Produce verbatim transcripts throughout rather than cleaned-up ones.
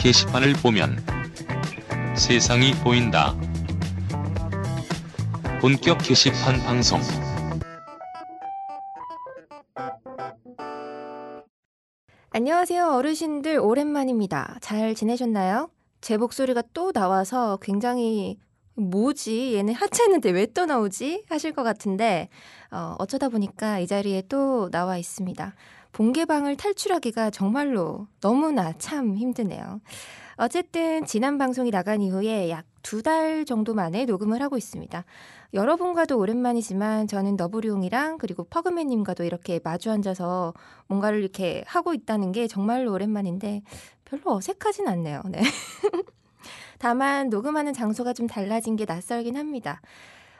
게시판을 보면 세상이 보인다. 본격 게시판 방송. 안녕하세요 어르신들, 오랜만입니다. 잘 지내셨나요? 제 목소리가 또 나와서 굉장히 뭐지? 얘네 하차했는데 왜 또 나오지? 하실 것 같은데 어, 어쩌다 보니까 이 자리에 또 나와 있습니다. 본개방을 탈출하기가 정말로 너무나 참 힘드네요. 어쨌든 지난 방송이 나간 이후에 약 두 달 정도 만에 녹음을 하고 있습니다. 여러분과도 오랜만이지만 저는 너브리옹이랑 그리고 퍼그맨님과도 이렇게 마주 앉아서 뭔가를 이렇게 하고 있다는 게 정말로 오랜만인데 별로 어색하진 않네요. 네. 다만 녹음하는 장소가 좀 달라진 게 낯설긴 합니다.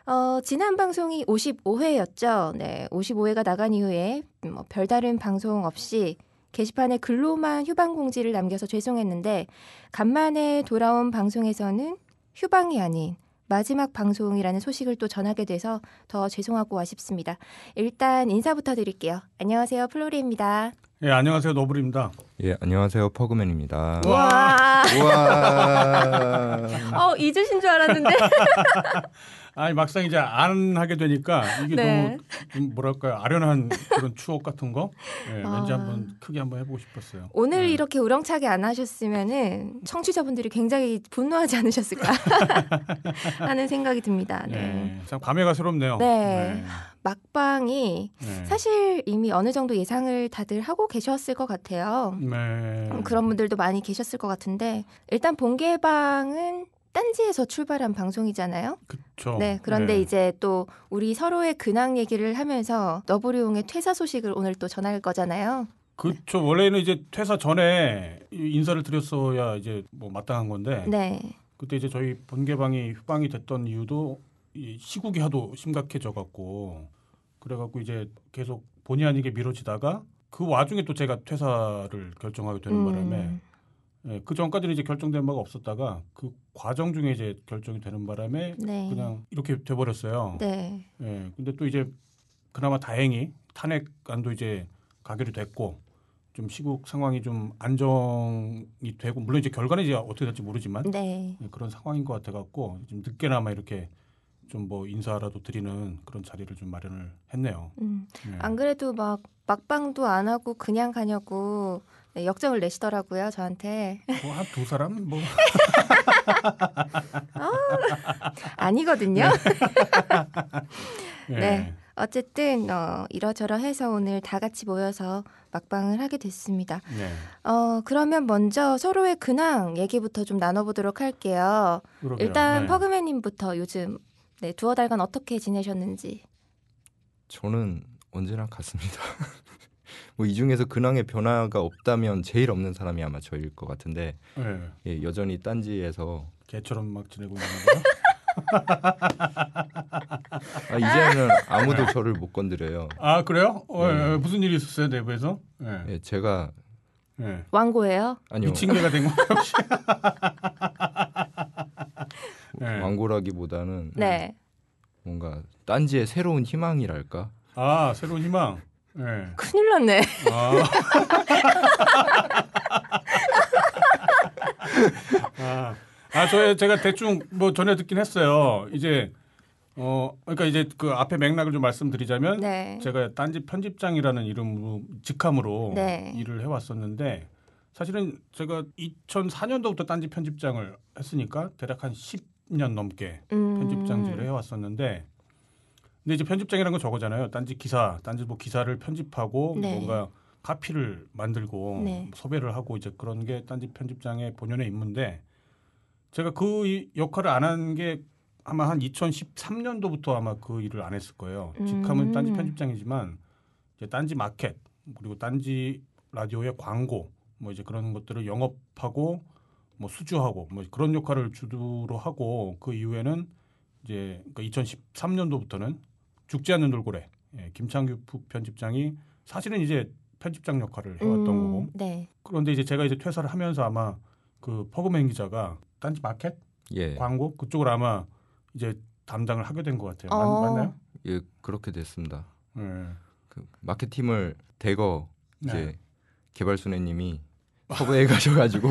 어, 지난 방송이 오십오 회였죠. 네, 오십오 회가 나간 이후에 뭐 별다른 방송 없이 게시판에 글로만 휴방 공지를 남겨서 죄송했는데 간만에 돌아온 방송에서는 휴방이 아닌 마지막 방송이라는 소식을 또 전하게 돼서 더 죄송하고 아쉽습니다. 일단 인사부터 드릴게요. 안녕하세요, 플로리입니다. 예, 안녕하세요, 너브리입니다. 예, 안녕하세요, 퍼그맨입니다. 와, 와, 어, 잊으신 줄 알았는데. 아니 막상 이제 안 하게 되니까 이게 네. 너무 뭐랄까요, 아련한 그런 추억 같은 거. 예, 아. 왠지 한번 크게 한번 해보고 싶었어요. 오늘 네. 이렇게 우렁차게 안 하셨으면은 청취자분들이 굉장히 분노하지 않으셨을까 하는 생각이 듭니다. 네, 예, 참 감회가 새롭네요. 네. 네. 막방이 네. 사실 이미 어느 정도 예상을 다들 하고 계셨을 것 같아요. 네. 그런 분들도 많이 계셨을 것 같은데 일단 본개방은 딴지에서 출발한 방송이잖아요. 그렇죠. 네, 그런데 네. 이제 또 우리 서로의 근황 얘기를 하면서 너브리옹의 퇴사 소식을 오늘 또 전할 거잖아요. 그렇죠. 네. 원래는 이제 퇴사 전에 인사를 드렸어야 이제 뭐 마땅한 건데. 네. 그때 이제 저희 본개방이 휴방이 됐던 이유도 이 시국이 하도 심각해져 갖고 그래 갖고 이제 계속 본의 아니게 미뤄지다가 그 와중에 또 제가 퇴사를 결정하게 되는 음. 바람에. 예, 그 전까지는 이제 결정된 바가 없었다가 그 과정 중에 이제 결정이 되는 바람에 네. 그냥 이렇게 돼버렸어요. 네. 예, 근데 또 이제 그나마 다행히 탄핵안도 이제 가결이 됐고 좀 시국 상황이 좀 안정이 되고 물론 이제 결과는 이제 어떻게 될지 모르지만 네. 예, 그런 상황인 것 같아갖고 좀 늦게나마 이렇게 좀 뭐 인사라도 드리는 그런 자리를 좀 마련을 했네요. 음. 예. 안 그래도 막 막방도 안 하고 그냥 가냐고. 네, 역정을 내시더라고요 저한테. 뭐 한 두 사람 뭐 어, 아니거든요. 네. 네, 어쨌든 어, 이러저러해서 오늘 다 같이 모여서 막방을 하게 됐습니다. 네. 어 그러면 먼저 서로의 근황 얘기부터 좀 나눠보도록 할게요. 그러게요. 일단 네. 퍼그맨님부터 요즘 네, 두어 달간 어떻게 지내셨는지. 저는 언제나 같습니다. 뭐 이 중에서 근황의 변화가 없다면 제일 없는 사람이 아마 저일 것 같은데 네. 예, 여전히 딴지에서 개처럼 막 지내고 있는 거야? 아, 이제는 아무도 네. 저를 못 건드려요. 아 그래요? 어, 네. 예, 무슨 일이 있었어요 내부에서? 예. 예, 제가 예. 왕고예요? 아니요. 미친개가 된 건가요 혹시? 네. 왕고라기보다는 네. 뭔가 딴지의 새로운 희망이랄까? 아 새로운 희망. 네. 큰일 났네. 아. 아, 아, 저 제가 대충 뭐 전에 듣긴 했어요. 이제 어, 그러니까 이제 그 앞에 맥락을 좀 말씀드리자면, 네. 제가 딴지 편집장이라는 이름으로 직함으로 네. 일을 해왔었는데, 사실은 제가 이천사 년도부터 딴지 편집장을 했으니까 대략 한 십 년 넘게 음. 편집장직을 해왔었는데. 근데 이제 편집장이라는 건 저거잖아요. 딴지 기사, 딴지 뭐 기사를 편집하고 네. 뭔가 카피를 만들고 네. 소배를 하고 이제 그런 게 딴지 편집장의 본연의 임무인데 제가 그 역할을 안 한 게 아마 한 이천십삼 년도부터 아마 그 일을 안 했을 거예요. 직함은 음. 딴지 편집장이지만 이제 딴지 마켓 그리고 딴지 라디오의 광고 뭐 이제 그런 것들을 영업하고 뭐 수주하고 뭐 그런 역할을 주도로 하고 그 이후에는 이제 그러니까 이천십삼 년도부터는 죽지 않는 돌고래 예, 김창규 편집장이 사실은 이제 편집장 역할을 해왔던 음, 거고 네. 그런데 이제 제가 이제 퇴사를 하면서 아마 그 퍼그맨 기자가 딴지 마켓 예. 광고 그쪽을 아마 이제 담당을 하게 된 것 같아요. 어. 맞, 맞나요? 예 그렇게 됐습니다. 예. 그 마케팅을 대거 이제 네. 개발순애님이 허브에 가셔가지고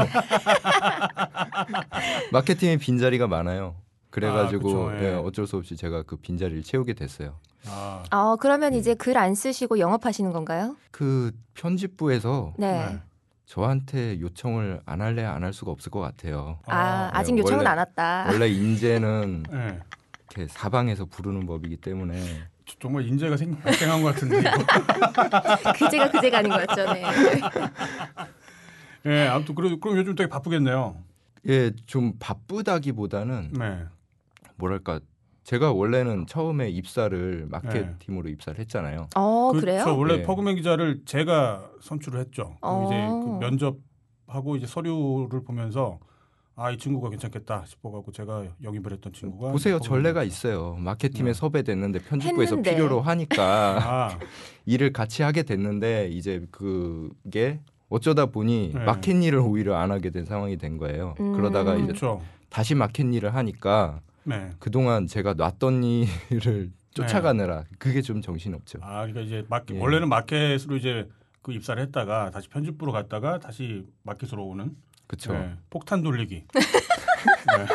마케팅에 빈자리가 많아요. 그래가지고 아, 예. 예, 어쩔 수 없이 제가 그 빈자리를 채우게 됐어요. 아, 아 그러면 음. 이제 글 안 쓰시고 영업하시는 건가요? 그 편집부에서 네. 네. 저한테 요청을 안 할래 안 할 수가 없을 것 같아요. 아, 네, 아직 요청은 원래, 안 왔다. 원래 인재는 네. 이렇게 사방에서 부르는 법이기 때문에 정말 인재가 생, 발생한 것 같은데 그제가 그제가 아닌 것 같죠. 네. 예, 아무튼 그럼, 그럼 요즘 되게 바쁘겠네요. 예, 좀 바쁘다기보다는 네. 뭐랄까 제가 원래는 처음에 입사를 마켓팀으로 네. 입사를 했잖아요. 어, 그, 그래요? 저 원래 네. 퍼그맨 기자를 제가 선출을 했죠. 어. 이제 그 면접하고 이제 서류를 보면서 아, 이 친구가 괜찮겠다 싶어가지고 제가 영입을 했던 친구가 보세요 전례가 있어요. 마켓팀에 네. 섭외됐는데 편집부에서 했는데. 필요로 하니까 아. 일을 같이 하게 됐는데 이제 그게 어쩌다 보니 네. 마켓 일을 오히려 안 하게 된 상황이 된 거예요. 음. 그러다가 이제 그렇죠. 다시 마켓 일을 하니까 네. 그동안 제가 놨던 일을 쫓아가느라 네. 그게 좀 정신없죠. 아, 그러니까 이제 마켓 예. 원래는 마켓으로 이제 그 입사를 했다가 다시 편집부로 갔다가 다시 마켓으로 오는. 그렇죠. 네. 폭탄 돌리기. 네.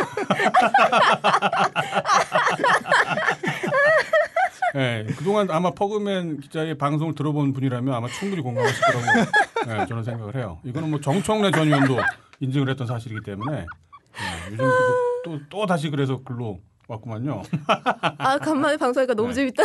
네. 그동안 아마 퍼그맨 기자의 방송을 들어본 분이라면 아마 충분히 공감하실 거라고 네, 저는 생각을 해요. 이거는 뭐 정청래 전 의원도 인증을 했던 사실이기 때문에 네, 요즘 또, 또 다시 그래서 글로 왔구만요. 아 간만에 방송하니까 너무 네. 재밌다.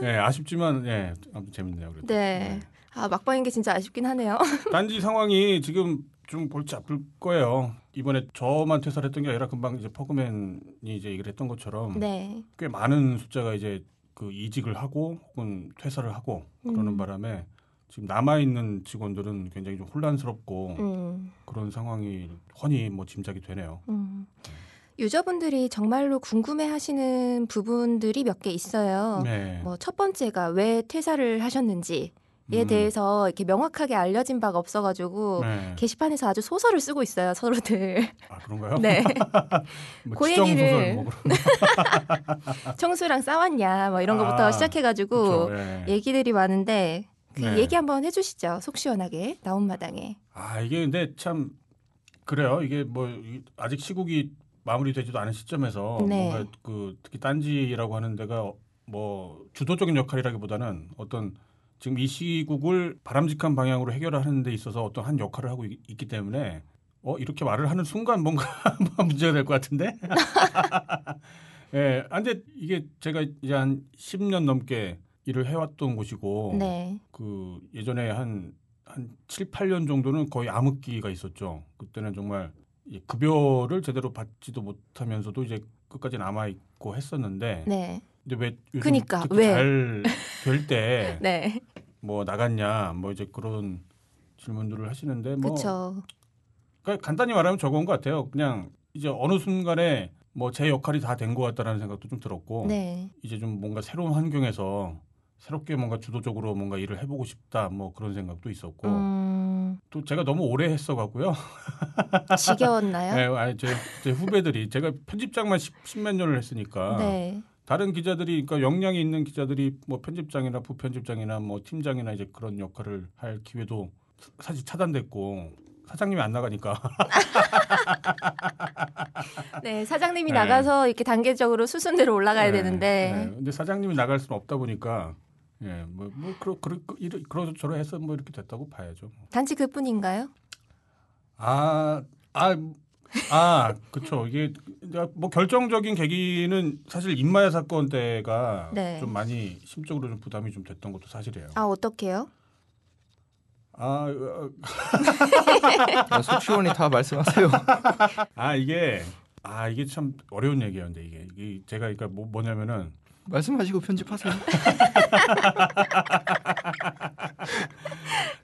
네, 아쉽지만 예, 네, 재밌네요. 그래도. 네. 네. 아 막방인 게 진짜 아쉽긴 하네요. 단지 상황이 지금 좀 골치 아플 거예요. 이번에 저만 퇴사를 했던 게 아니라 금방 이제 퍼그맨이 이제 얘기를 했던 것처럼 네. 꽤 많은 숫자가 이제 그 이직을 하고 혹은 퇴사를 하고 그러는 음. 바람에 지금 남아있는 직원들은 굉장히 좀 혼란스럽고 음. 그런 상황이 훤히 뭐 짐작이 되네요. 음. 유저분들이 정말로 궁금해하시는 부분들이 몇 개 있어요. 네. 뭐 첫 번째가 왜 퇴사를 하셨는지 에 음. 대해서 이렇게 명확하게 알려진 바가 없어가지고 네. 게시판에서 아주 소설을 쓰고 있어요 서로들. 아 그런가요? 네. 뭐 고양이를 뭐 청수랑 싸웠냐 뭐 이런 아, 거부터 시작해가지고 그쵸, 네. 얘기들이 많은데 그 네. 얘기 한번 해주시죠 속 시원하게 나온 마당에. 아 이게 근데 참 그래요 이게 뭐 아직 시국이 마무리되지도 않은 시점에서 네. 뭔가 그 특히 딴지라고 하는 데가 뭐 주도적인 역할이라기보다는 어떤 지금 이 시국을 바람직한 방향으로 해결하는 데 있어서 어떤 한 역할을 하고 있, 있기 때문에 어 이렇게 말을 하는 순간 뭔가 문제가 될 것 같은데. 예, 근데 이게 제가 이제 한 십 년 넘게 일을 해왔던 곳이고 네. 그 예전에 한, 한 칠, 팔 년 정도는 거의 암흑기가 있었죠. 그때는 정말 급여를 제대로 받지도 못하면서도 이제 끝까지 남아있고 했었는데 네. 근데 왜 요즘 그러니까, 왜? 잘 될 때 네. 뭐 나갔냐 뭐 이제 그런 질문들을 하시는데 뭐 그쵸. 그러니까 간단히 말하면 저건 것 같아요. 그냥 이제 어느 순간에 뭐 제 역할이 다 된 것 같다라는 생각도 좀 들었고 네. 이제 좀 뭔가 새로운 환경에서 새롭게 뭔가 주도적으로 뭔가 일을 해보고 싶다 뭐 그런 생각도 있었고 음... 또 제가 너무 오래 했어갖고요. 지겨웠나요? 네, 아니 제, 제 후배들이 제가 편집장만 십몇 년을 했으니까. 네. 다른 기자들이 그러니까 역량이 있는 기자들이 뭐 편집장이나 부편집장이나 뭐 팀장이나 이제 그런 역할을 할 기회도 사실 차단됐고 사장님이 안 나가니까. 네, 사장님이 네. 나가서 이렇게 단계적으로 수순대로 올라가야 네, 되는데. 네, 근데 사장님이 나갈 수는 없다 보니까 예, 뭐, 뭐 그러 그러 그러 저러 해서 뭐 이렇게 됐다고 봐야죠. 단지 그뿐인가요? 아, 아. 아, 그렇죠. 이게 뭐 결정적인 계기는 사실 임마야 사건 때가 네. 좀 많이 심적으로 좀 부담이 좀 됐던 것도 사실이에요. 아, 어떻게요? 아, 속시원히 다 말씀하세요. 아, 이게 아 이게 참 어려운 얘기였는데 이게, 이게 제가 그러니까 뭐, 뭐냐면은 말씀하시고 편집하세요.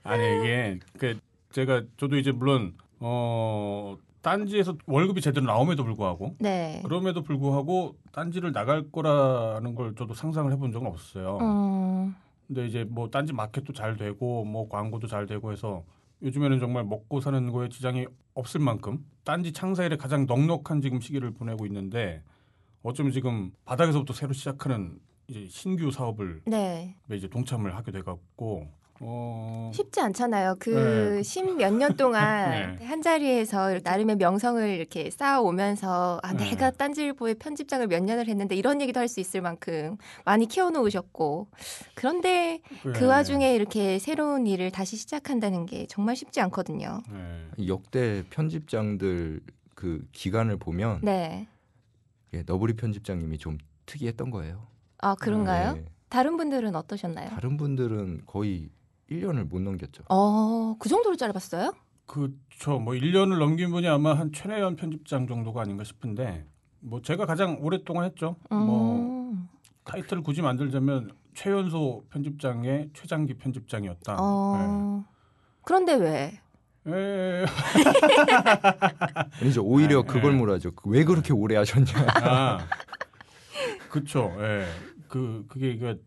아니 이게 그 제가 저도 이제 물론 어. 딴지에서 월급이 제대로 나옴에도 불구하고 네. 그럼에도 불구하고 딴지를 나갈 거라는 걸 저도 상상을 해본 적은 없었어요. 어... 근데 이제 뭐 딴지 마켓도 잘 되고 뭐 광고도 잘 되고 해서 요즘에는 정말 먹고 사는 거에 지장이 없을 만큼 딴지 창사일에 가장 넉넉한 지금 시기를 보내고 있는데 어쩌면 지금 바닥에서부터 새로 시작하는 이제 신규 사업을 네. 이제 동참을 하게 돼갖고 어... 쉽지 않잖아요. 그 십 몇 년 네. 동안 네. 한 자리에서 나름의 명성을 이렇게 쌓아오면서 아 네. 내가 딴지일보의 편집장을 몇 년을 했는데 이런 얘기도 할 수 있을 만큼 많이 키워놓으셨고 그런데 네. 그 와중에 이렇게 새로운 일을 다시 시작한다는 게 정말 쉽지 않거든요. 네. 역대 편집장들 그 기간을 보면 네. 예, 너브리 편집장님이 좀 특이했던 거예요. 아 그런가요? 네. 다른 분들은 어떠셨나요? 다른 분들은 거의 일 년을 못 넘겼죠. 어, 그 정도로 짧았어요? 그렇죠. 뭐 일 년을 넘긴 분이 아마 한 최내연 편집장 정도가 아닌가 싶은데 뭐 제가 가장 오랫동안 했죠. 음. 뭐 타이틀을 굳이 만들자면 최연소 편집장의 최장기 편집장이었다. 어. 네. 그런데 왜? 아니죠. 오히려 네, 그걸 네. 물어야죠. 왜 그렇게 오래 하셨냐. 아, 그렇죠. 네. 그 그게 이게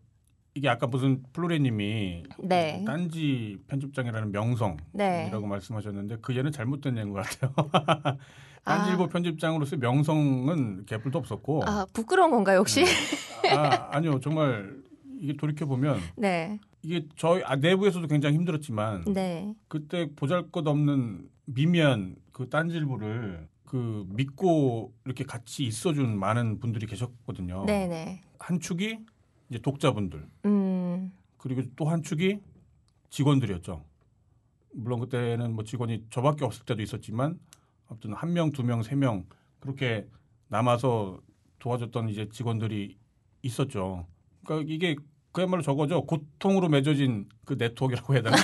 이게 아까 무슨 플로레님이 네. 딴지 편집장이라는 명성이라고 네. 말씀하셨는데 그 얘는 잘못된 얘기인 것 같아요. 딴지일보 아. 편집장으로서의 명성은 개뿔도 없었고. 아 부끄러운 건가요 혹시? 네. 아 아니요 정말 이게 돌이켜 보면 네. 이게 저희 아, 내부에서도 굉장히 힘들었지만 네. 그때 보잘것없는 미미한 그 딴지일보를 그 믿고 이렇게 같이 있어준 많은 분들이 계셨거든요. 네네. 한 축이 이제 독자분들 음. 그리고 또 한 축이 직원들이었죠. 물론 그때는 뭐 직원이 저밖에 없을 때도 있었지만 아무튼 한 명, 두 명, 세 명 그렇게 남아서 도와줬던 이제 직원들이 있었죠. 그러니까 이게 그야말로 저거죠. 고통으로 맺어진 그 네트워크라고 해야 되나?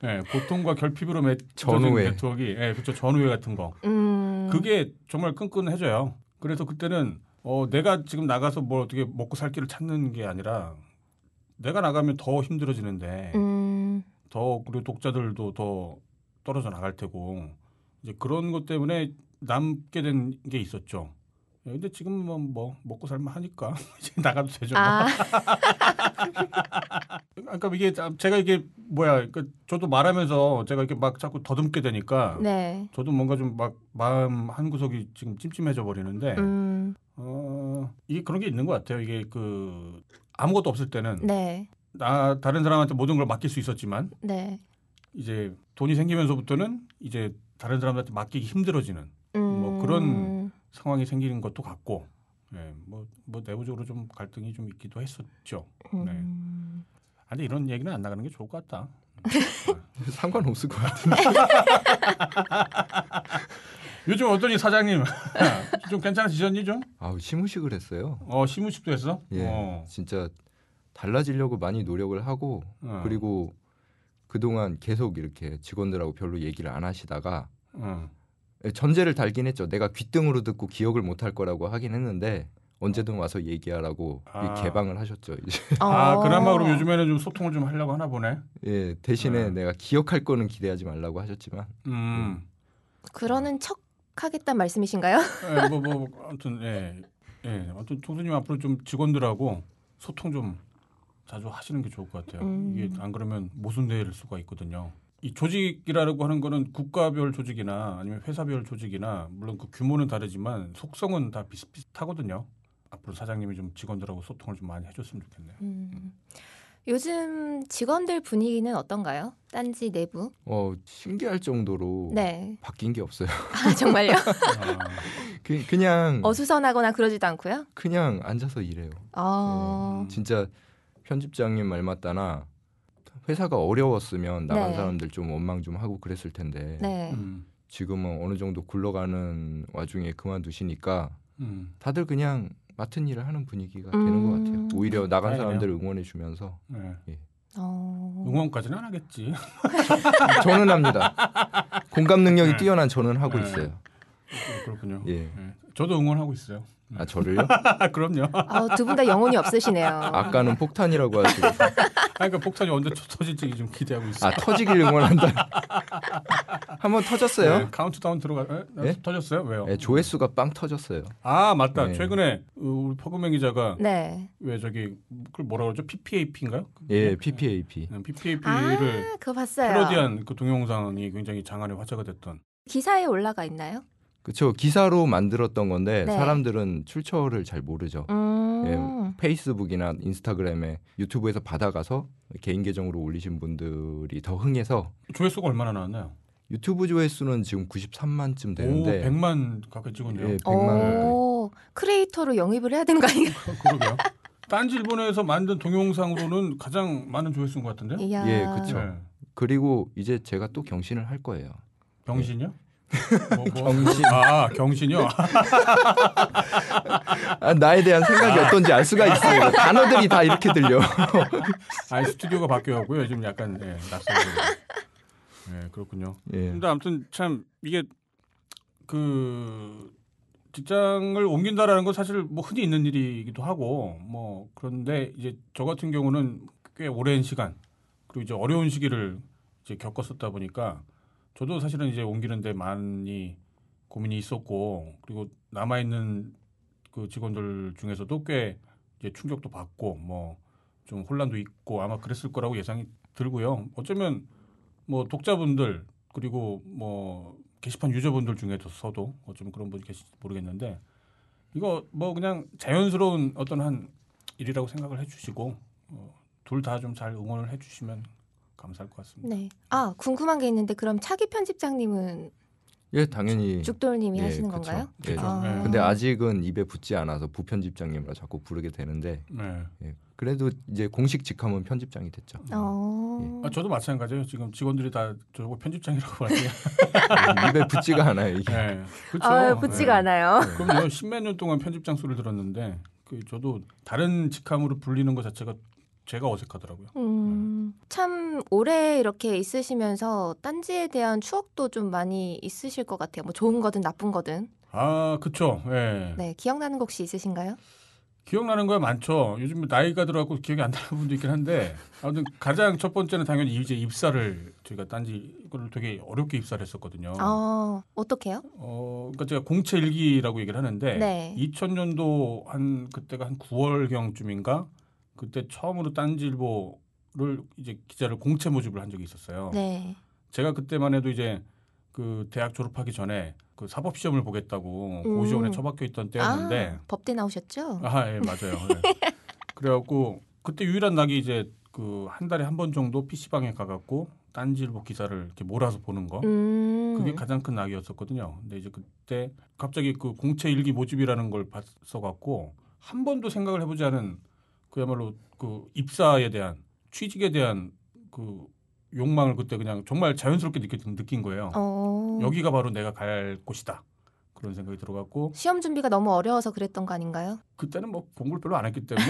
네, 고통과 결핍으로 맺어진 전우회. 네트워크, 네, 그렇죠. 전우회 같은 거. 음. 그게 정말 끈끈해져요. 그래서 그때는 어, 내가 지금 나가서 뭘 어떻게 먹고 살 길을 찾는 게 아니라 내가 나가면 더 힘들어지는데 음. 더 그리고 독자들도 더 떨어져 나갈 테고 이제 그런 것 때문에 남게 된 게 있었죠. 근데 지금은 뭐, 뭐 먹고 살만 하니까 이제 나가도 되죠. 아. 그러니까 이게 제가 이게 뭐야? 그러니까 저도 말하면서 제가 이렇게 막 자꾸 더듬게 되니까 네. 저도 뭔가 좀 막 마음 한 구석이 지금 찜찜해져 버리는데 음. 어, 이게 그런 게 있는 것 같아요. 이게 그 아무것도 없을 때는 네. 나 다른 사람한테 모든 걸 맡길 수 있었지만 네. 이제 돈이 생기면서부터는 이제 다른 사람한테 맡기기 힘들어지는 음. 뭐 그런. 상황이 생기는 것도 같고, 네, 뭐, 뭐 내부적으로 좀 갈등이 좀 있기도 했었죠. 네. 음... 아니 이런 얘기는 안 나가는 게 좋을 것 같다. 상관없을 것 같은데. 요즘 어떠니 사장님? 좀 괜찮으시니 좀? 아, 시무식을 했어요. 어, 시무식도 했어? 예, 어. 진짜 달라지려고 많이 노력을 하고 어. 그리고 그 동안 계속 이렇게 직원들하고 별로 얘기를 안 하시다가. 어. 전제를 달긴 했죠. 내가 귓등으로 듣고 기억을 못할 거라고 하긴 했는데 언제든 와서 얘기하라고 아. 개방을 하셨죠. 이제. 아, 그나마 그럼 요즘에는 좀 소통을 좀 하려고 하나 보네. 예, 대신에 음. 내가 기억할 거는 기대하지 말라고 하셨지만. 음. 음. 그러는 척 하겠다는 말씀이신가요? 예, 뭐, 뭐 아무튼 예, 예, 아무튼 총수님 앞으로 좀 직원들하고 소통 좀 자주 하시는 게 좋을 것 같아요. 음. 이게 안 그러면 모순될 수가 있거든요. 이 조직이라고 하는 거는 국가별 조직이나 아니면 회사별 조직이나 물론 그 규모는 다르지만 속성은 다 비슷비슷하거든요. 앞으로 사장님이 좀 직원들하고 소통을 좀 많이 해줬으면 좋겠네요. 음. 음. 요즘 직원들 분위기는 어떤가요? 딴지 내부? 어 신기할 정도로 네. 바뀐 게 없어요. 아, 정말요? 아. 그, 그냥 어수선하거나 그러지도 않고요? 그냥 앉아서 일해요. 아. 네. 진짜 편집장님 말 맞다나 회사가 어려웠으면 나간 네. 사람들 좀 원망 좀 하고 그랬을 텐데 네. 음. 지금은 어느 정도 굴러가는 와중에 그만두시니까 음. 다들 그냥 맡은 일을 하는 분위기가 음. 되는 것 같아요. 오히려 나간 네, 사람들을 응원해 주면서 네. 예. 어... 응원까지는 안 하겠지. 저, 저는 합니다. 공감 능력이 네. 뛰어난 저는 하고 네. 있어요. 그렇군요. 예. 네. 저도 응원하고 있어요. 아 저를요? 그럼요. 아, 두 분 다 영혼이 없으시네요. 아까는 폭탄이라고 하시고. 그러니까 폭탄이 언제 터질지 좀 기대하고 있어요. 아 터지길 응원한다. 한번 터졌어요? 네, 카운트다운 들어가. 네? 터졌어요? 왜요? 네, 조회수가 빵 터졌어요. 아 맞다. 네. 최근에 우리 퍼금행 기자가 네. 왜 저기 그걸 뭐라 그러죠? 피피에이피인가요? 예, 피피에이피. 피피에이피를 아, 그거 봤어요. 패러디한 그 동영상이 굉장히 장안의 화제가 됐던. 기사에 올라가 있나요? 그렇죠. 기사로 만들었던 건데 네. 사람들은 출처를 잘 모르죠. 음. 예, 페이스북이나 인스타그램에 유튜브에서 받아가서 개인 계정으로 올리신 분들이 더 흥해서. 조회수가 얼마나 나왔나요? 유튜브 조회수는 지금 구십삼만쯤 되는데. 오, 백만 가까이 찍었네요. 예, 백만. 크리에이터로 영입을 해야 되는 거 아닌가? 그러게요. 딴지 일본에서 만든 동영상으로는 가장 많은 조회수인 것 같은데? 이야. 예, 그렇죠. 네. 그리고 이제 제가 또 경신을 할 거예요. 병신이요? 예. 뭐, 뭐. 경신. 아, 경신이요? 아, 나에 대한 생각이 아. 어떤지 알 수가 있어요. 단어들이 다 이렇게 들려. 아, 스튜디오가 바뀌어가고요. 요즘 약간 네, 낯선. 네, 그렇군요. 예. 근데 아무튼 참 이게 그 직장을 옮긴다라는 건 사실 뭐 흔히 있는 일이기도 하고 뭐 그런데 이제 저 같은 경우는 꽤 오랜 시간 그리고 이제 어려운 시기를 이제 겪었었다 보니까 저도 사실은 이제 옮기는데 많이 고민이 있었고 그리고 남아 있는 그 직원들 중에서도 꽤 이제 충격도 받고 뭐 좀 혼란도 있고 아마 그랬을 거라고 예상이 들고요. 어쩌면 뭐 독자분들 그리고 뭐 게시판 유저분들 중에서도 어쩌면 그런 분이 계실지 모르겠는데 이거 뭐 그냥 자연스러운 어떤 한 일이라고 생각을 해주시고 어, 둘 다 좀 잘 응원을 해주시면 감사할 것 같습니다. 네. 아 궁금한 게 있는데 그럼 차기 편집장님은 예 당연히 죽돌님이 예, 하시는 그쵸. 건가요? 예. 아. 네. 근데 아직은 입에 붙지 않아서 부편집장님이라 자꾸 부르게 되는데 네. 예. 그래도 이제 공식 직함은 편집장이 됐죠. 어. 예. 아, 저도 마찬가지예요. 지금 직원들이 다 저거 편집장이라고 하네요. 입에 붙지가 않아요 이게. 네. 그렇죠. 아, 붙지가 네. 않아요. 네. 그럼요. 십몇 년 동안 편집장 소리를 들었는데 그 저도 다른 직함으로 불리는 것 자체가 제가 어색하더라고요. 음, 네. 참 오래 이렇게 있으시면서 딴지에 대한 추억도 좀 많이 있으실 것 같아요. 뭐 좋은 거든 나쁜 거든. 아, 그렇죠. 네. 네, 기억나는 거 혹시 있으신가요? 기억나는 거야 많죠. 요즘 나이가 들어갖고 기억이 안 나는 분도 있긴 한데 아무튼 가장 첫 번째는 당연히 이제 입사를 저희가 딴지 이거를 되게 어렵게 입사를 했었거든요. 아, 어떻게요? 어, 그러니까 제가 공채 일기라고 얘기를 하는데 네. 이천 년도 한 그때가 한 구월경쯤인가. 그때 처음으로 딴지일보를 이제 기자를 공채 모집을 한 적이 있었어요. 네. 제가 그때만 해도 이제 그 대학 졸업하기 전에 그 사법 시험을 보겠다고 음. 고시원에 처박혀 있던 때였는데 아, 법대 나오셨죠? 아, 예, 맞아요. 예. 그래갖고 그때 유일한 낙이 이제 그 한 달에 한 번 정도 피씨방에 가갖고 딴지일보 기사를 이렇게 몰아서 보는 거. 음. 그게 가장 큰 낙이었었거든요. 근데 이제 그때 갑자기 그 공채 일기 모집이라는 걸 봤어갖고 한 번도 생각을 해보지 않은 그야말로 그 입사에 대한 취직에 대한 그 욕망을 그때 그냥 정말 자연스럽게 느낀, 느낀 거예요. 어... 여기가 바로 내가 갈 곳이다. 그런 생각이 들어갔고 시험 준비가 너무 어려워서 그랬던 거 아닌가요? 그때는 뭐 공부를 별로 안 했기 때문에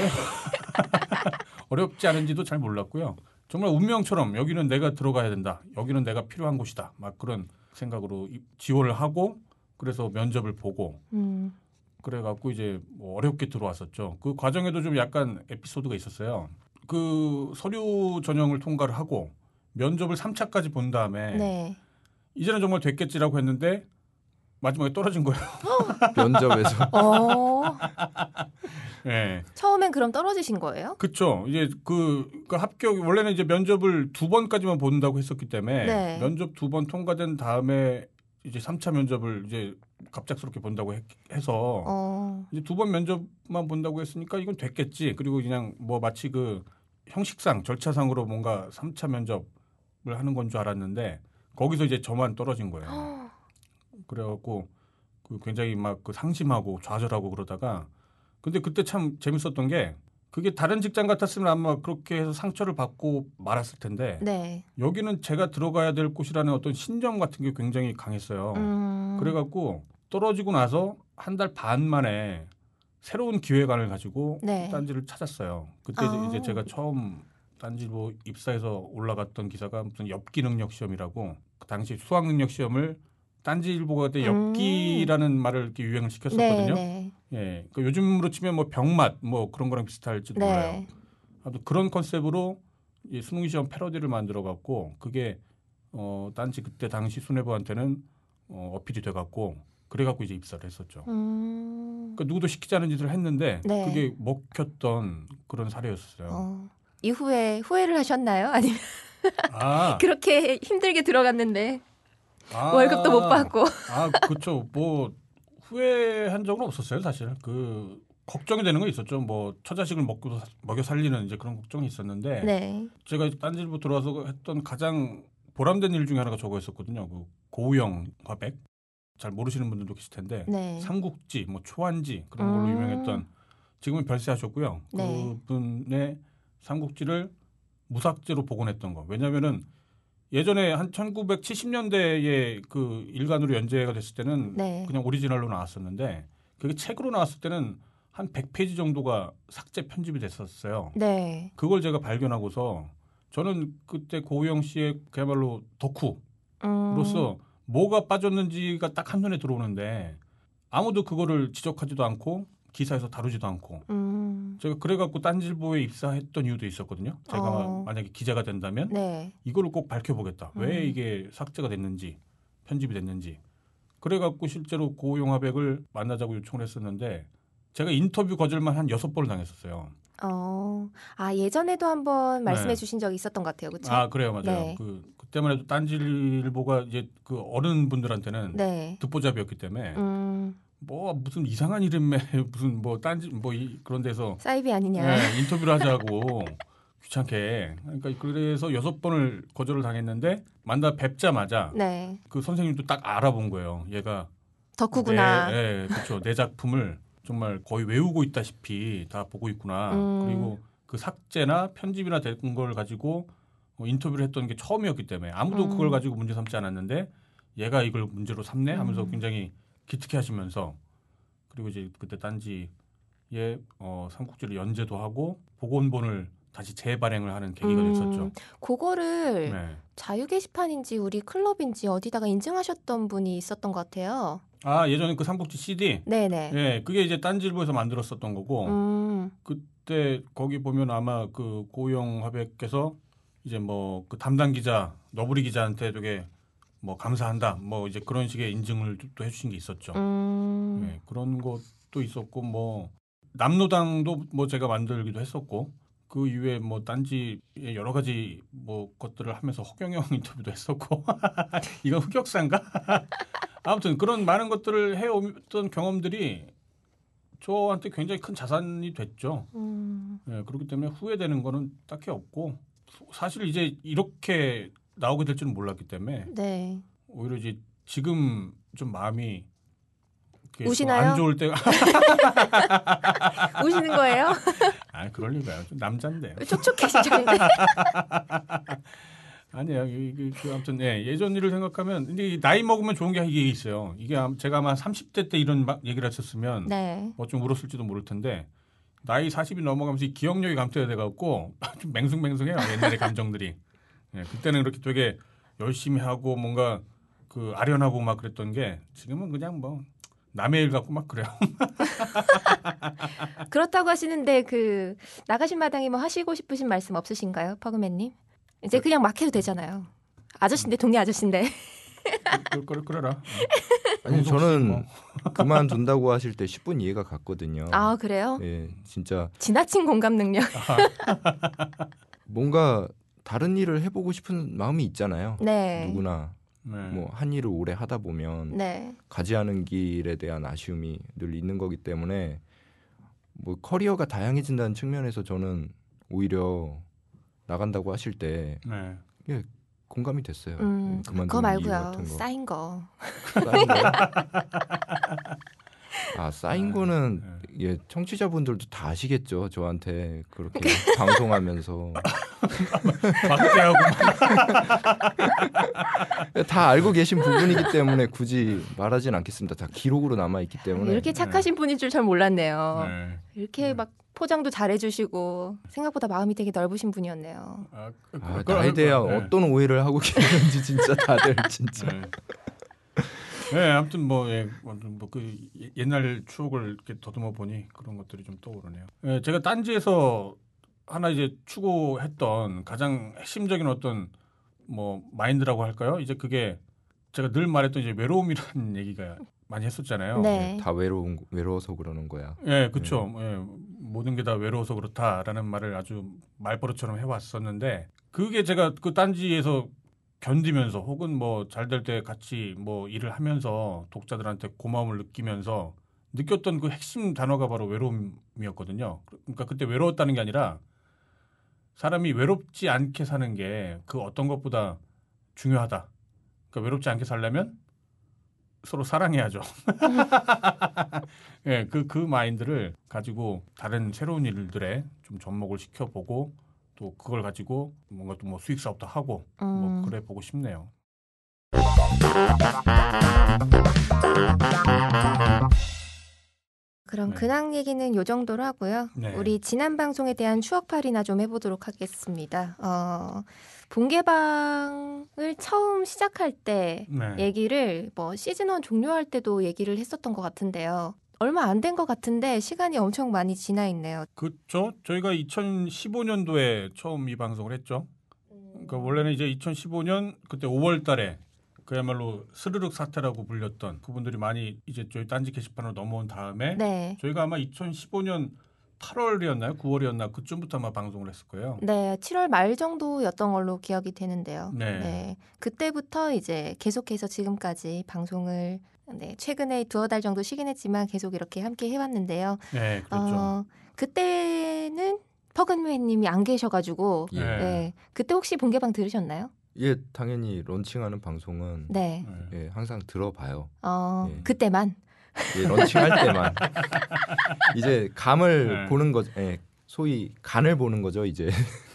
어렵지 않은지도 잘 몰랐고요. 정말 운명처럼 여기는 내가 들어가야 된다. 여기는 내가 필요한 곳이다. 막 그런 생각으로 지원을 하고 그래서 면접을 보고 음. 그래갖고 이제 뭐 어렵게 들어왔었죠. 그 과정에도 좀 약간 에피소드가 있었어요. 그 서류 전형을 통과를 하고 면접을 삼 차까지 본 다음에 네. 이제는 정말 됐겠지라고 했는데 마지막에 떨어진 거예요. 면접에서. 어. 네. 처음엔 그럼 떨어지신 거예요? 그렇죠. 이제 그, 그 합격 원래는 이제 면접을 두 번까지만 본다고 했었기 때문에 네. 면접 두 번 통과된 다음에 이제 삼 차 면접을 이제 갑작스럽게 본다고 해서 어. 이제 두 번 면접만 본다고 했으니까 이건 됐겠지. 그리고 그냥 뭐 마치 그 형식상 절차상으로 뭔가 삼 차 면접을 하는 건 줄 알았는데 거기서 이제 저만 떨어진 거예요. 어. 그래갖고 그 굉장히 막 그 상심하고 좌절하고 그러다가 근데 그때 참 재밌었던 게 그게 다른 직장 같았으면 아마 그렇게 해서 상처를 받고 말았을 텐데 네. 여기는 제가 들어가야 될 곳이라는 어떤 신념 같은 게 굉장히 강했어요. 음. 그래갖고 떨어지고 나서 한 달 반 만에 새로운 기획안을 가지고 네. 딴지를 찾았어요. 그때 아. 이제 제가 처음 딴지로 입사해서 올라갔던 기사가 무슨 엽기 능력 시험이라고 그 당시 수학 능력 시험을 딴지일보가 그때 엽기라는 음. 말을 이렇게 유행을 시켰었거든요. 네, 네. 예, 그러니까 요즘으로 치면 뭐 병맛 뭐 그런 거랑 비슷할지도 네. 몰라요. 아무튼 그런 컨셉으로 이 수능 시험 패러디를 만들어갖고 그게 어, 딴지 그때 당시 수뇌부한테는 어, 어필이 돼갖고 그래갖고 이제 입사를 했었죠. 음. 그러니까 누구도 시키지 않은 짓을 했는데 네. 그게 먹혔던 그런 사례였어요. 어. 이후에 후회를 하셨나요? 아니면 아. 그렇게 힘들게 들어갔는데. 아, 월급도 못 받고. 아, 그렇죠. 뭐 후회한 적은 없었어요, 사실. 그 걱정이 되는 거 있었죠. 뭐 처자식을 먹고 먹여 살리는 이제 그런 걱정이 있었는데 네. 제가 딴지일보 들어와서 했던 가장 보람된 일 중에 하나가 저거였었거든요. 그 고우영 화백. 잘 모르시는 분들도 계실 텐데 네. 삼국지, 뭐 초안지 그런 걸로 음. 유명했던 지금은 별세하셨고요. 네. 그분의 삼국지를 무삭제로 복원했던 거. 왜냐하면은 예전에 한 천구백칠십 년대에 그 일간으로 연재가 됐을 때는 네. 그냥 오리지널로 나왔었는데 그게 책으로 나왔을 때는 한 백 페이지 정도가 삭제 편집이 됐었어요. 네. 그걸 제가 발견하고서 저는 그때 고우영 씨의 그야말로 덕후로서 음. 뭐가 빠졌는지가 딱 한눈에 들어오는데 아무도 그거를 지적하지도 않고 기사에서 다루지도 않고 음. 제가 그래갖고 딴지일보에 입사했던 이유도 있었거든요. 제가 어. 만약에 기자가 된다면 네. 이거를 꼭 밝혀보겠다. 음. 왜 이게 삭제가 됐는지 편집이 됐는지. 그래갖고 실제로 고우영 화백을 만나자고 요청을 했었는데 제가 인터뷰 거절만 한 여섯 번을 당했었어요. 어, 아 예전에도 한번 말씀해 네. 주신 적이 있었던 것 같아요. 그렇죠? 아 그래요. 맞아요. 네. 그, 그때만 해도 딴지일보가 이제 그 어른분들한테는 네. 듣보잡이었기 때문에 음. 뭐 무슨 이상한 이름에 무슨 뭐 딴지 뭐 이, 그런 데서 사이비 아니냐 네, 인터뷰를 하자고 귀찮게 그러니까 그래서 여섯 번을 거절을 당했는데 만나 뵙자마자 네. 그 선생님도 딱 알아본 거예요. 얘가 덕후구나. 네, 네, 그렇죠. 내 작품을 정말 거의 외우고 있다시피 다 보고 있구나. 음. 그리고 그 삭제나 편집이나 된 걸 가지고 인터뷰를 했던 게 처음이었기 때문에 아무도 음. 그걸 가지고 문제 삼지 않았는데 얘가 이걸 문제로 삼네 하면서 음. 굉장히 기특해 하시면서 그리고 이제 그때 딴지에 어, 삼국지를 연재도 하고 복원본을 다시 재발행을 하는 계기가 음. 됐었죠. 그거를 네. 자유 게시판인지 우리 클럽인지 어디다가 인증하셨던 분이 있었던 것 같아요. 아 예전에 그 삼국지 씨디 네네 예 그게 이제 딴지일보에서 만들었었던 거고 음. 그때 거기 보면 아마 그 고우영 화백께서 이제 뭐 그 담당 기자 너부리 기자한테 되게 뭐 감사한다 뭐 이제 그런 식의 인증을 또 해주신 게 있었죠. 음. 예, 그런 것도 있었고 뭐 남로당도 뭐 제가 만들기도 했었고 그 이후에 뭐 딴지에 여러 가지 뭐 것들을 하면서 허경영 인터뷰도 했었고 이건 흑역사인가? 아무튼 그런 많은 것들을 해오던 경험들이 저한테 굉장히 큰 자산이 됐죠. 음. 네, 그렇기 때문에 후회되는 거는 딱히 없고 사실 이제 이렇게 나오게 될 줄은 몰랐기 때문에 네. 오히려 이제 지금 좀 마음이 우시나요? 안 좋을 때 우시는 거예요? 아 그럴 리가요. 좀 남잔데. 촉촉해지죠. 아니에요. 그, 그, 아무튼 예, 예전 일을 생각하면 근데 나이 먹으면 좋은 게 이게 있어요. 이게 제가 아마 삼십 대 때 이런 막 얘기를 하셨으면 네. 뭐 좀 울었을지도 모를 텐데 나이 사십이 넘어가면서 이 기억력이 감퇴가 돼갖고 좀 맹숭맹숭해요. 옛날의 감정들이. 예, 그때는 그렇게 되게 열심히 하고 뭔가 그 아련하고 막 그랬던 게 지금은 그냥 뭐 남의 일 갖고 막 그래요. 그렇다고 하시는데 그 나가신 마당에 뭐 하시고 싶으신 말씀 없으신가요? 파그맨님? 이제 그냥 막 해도 되잖아요. 아저씨인데 동네 아저씨인데. 그럴 거를 끌어라. 아니 저는 그만둔다고 하실 때 십 분 이해가 갔거든요. 아 그래요? 예, 진짜. 지나친 공감 능력. 뭔가 다른 일을 해보고 싶은 마음이 있잖아요. 네. 누구나 네. 뭐 한 일을 오래 하다 보면 네. 가지 않은 길에 대한 아쉬움이 늘 있는 거기 때문에 뭐 커리어가 다양해진다는 측면에서 저는 오히려 나간다고 하실 때 네. 예, 공감이 됐어요. 음, 그거 말고요. 쌓인 거. 쌓인 거. 아 쌓인 네, 거는 네. 예, 청취자분들도 다 아시겠죠. 저한테 그렇게 방송하면서 막대하고 다 알고 계신 부분이기 때문에 굳이 말하진 않겠습니다. 다 기록으로 남아있기 때문에. 이렇게 착하신 네. 분일 줄 잘 몰랐네요. 네. 이렇게 네. 막 포장도 잘해주시고 생각보다 마음이 되게 넓으신 분이었네요. 아, 그, 아, 나에 대한 네. 어떤 오해를 하고 계시는지 진짜 다들 진짜. 네. 네, 아무튼 뭐, 예, 뭐 그 옛날 추억을 이렇게 더듬어 보니 그런 것들이 좀 떠오르네요. 예, 제가 딴지에서 하나 이제 추구했던 가장 핵심적인 어떤 뭐 마인드라고 할까요? 이제 그게 제가 늘 말했던 이제 외로움이라는 얘기가 많이 했었잖아요. 네. 다 외로운 외로워서 그러는 거야. 예, 그렇죠. 네. 예, 모든 게 다 외로워서 그렇다라는 말을 아주 말버릇처럼 해왔었는데 그게 제가 그 딴지에서 견디면서 혹은 뭐 잘 될 때 같이 뭐 일을 하면서 독자들한테 고마움을 느끼면서 느꼈던 그 핵심 단어가 바로 외로움이었거든요. 그러니까 그때 외로웠다는 게 아니라 사람이 외롭지 않게 사는 게 그 어떤 것보다 중요하다. 그러니까 외롭지 않게 살려면 서로 사랑해야죠. 예, 그, 그 마인드를 가지고 다른 새로운 일들에 좀 접목을 시켜보고 또 그걸 가지고 뭔가 또 뭐 수익 사업도 하고 음. 뭐 그래 보고 싶네요. 그럼 네. 근황 얘기는 요 정도로 하고요. 네. 우리 지난 방송에 대한 추억팔이나 좀 해보도록 하겠습니다. 어, 본개방을 처음 시작할 때 네. 얘기를 뭐 시즌 원 종료할 때도 얘기를 했었던 것 같은데요. 얼마 안 된 것 같은데 시간이 엄청 많이 지나 있네요. 그렇죠. 저희가 이천십오 년도에 처음 이 방송을 했죠. 그러니까 원래는 이제 이천십오 년 그때 오월 달에 그야말로 스르륵 사태라고 불렸던 그분들이 많이 이제 저희 딴지 게시판으로 넘어온 다음에 네. 저희가 아마 이천십오 년 팔월이었나요? 구월이었나? 그쯤부터 아마 방송을 했을 거예요. 네. 칠월 말 정도였던 걸로 기억이 되는데요. 네. 네. 그때부터 이제 계속해서 지금까지 방송을 네, 최근에 두어 달 정도 쉬긴 했지만 계속 이렇게 함께 해왔는데요. 네, 그렇죠. 어, 그때는 퍼근맨님이 안 계셔가지고 예. 네, 그때 혹시 본개방 들으셨나요? 예, 당연히 런칭하는 방송은 네. 예, 항상 들어봐요. 어, 예. 그때만? 예, 런칭할 때만. 이제 감을 네. 보는 거죠. 예, 소위 간을 보는 거죠, 이제.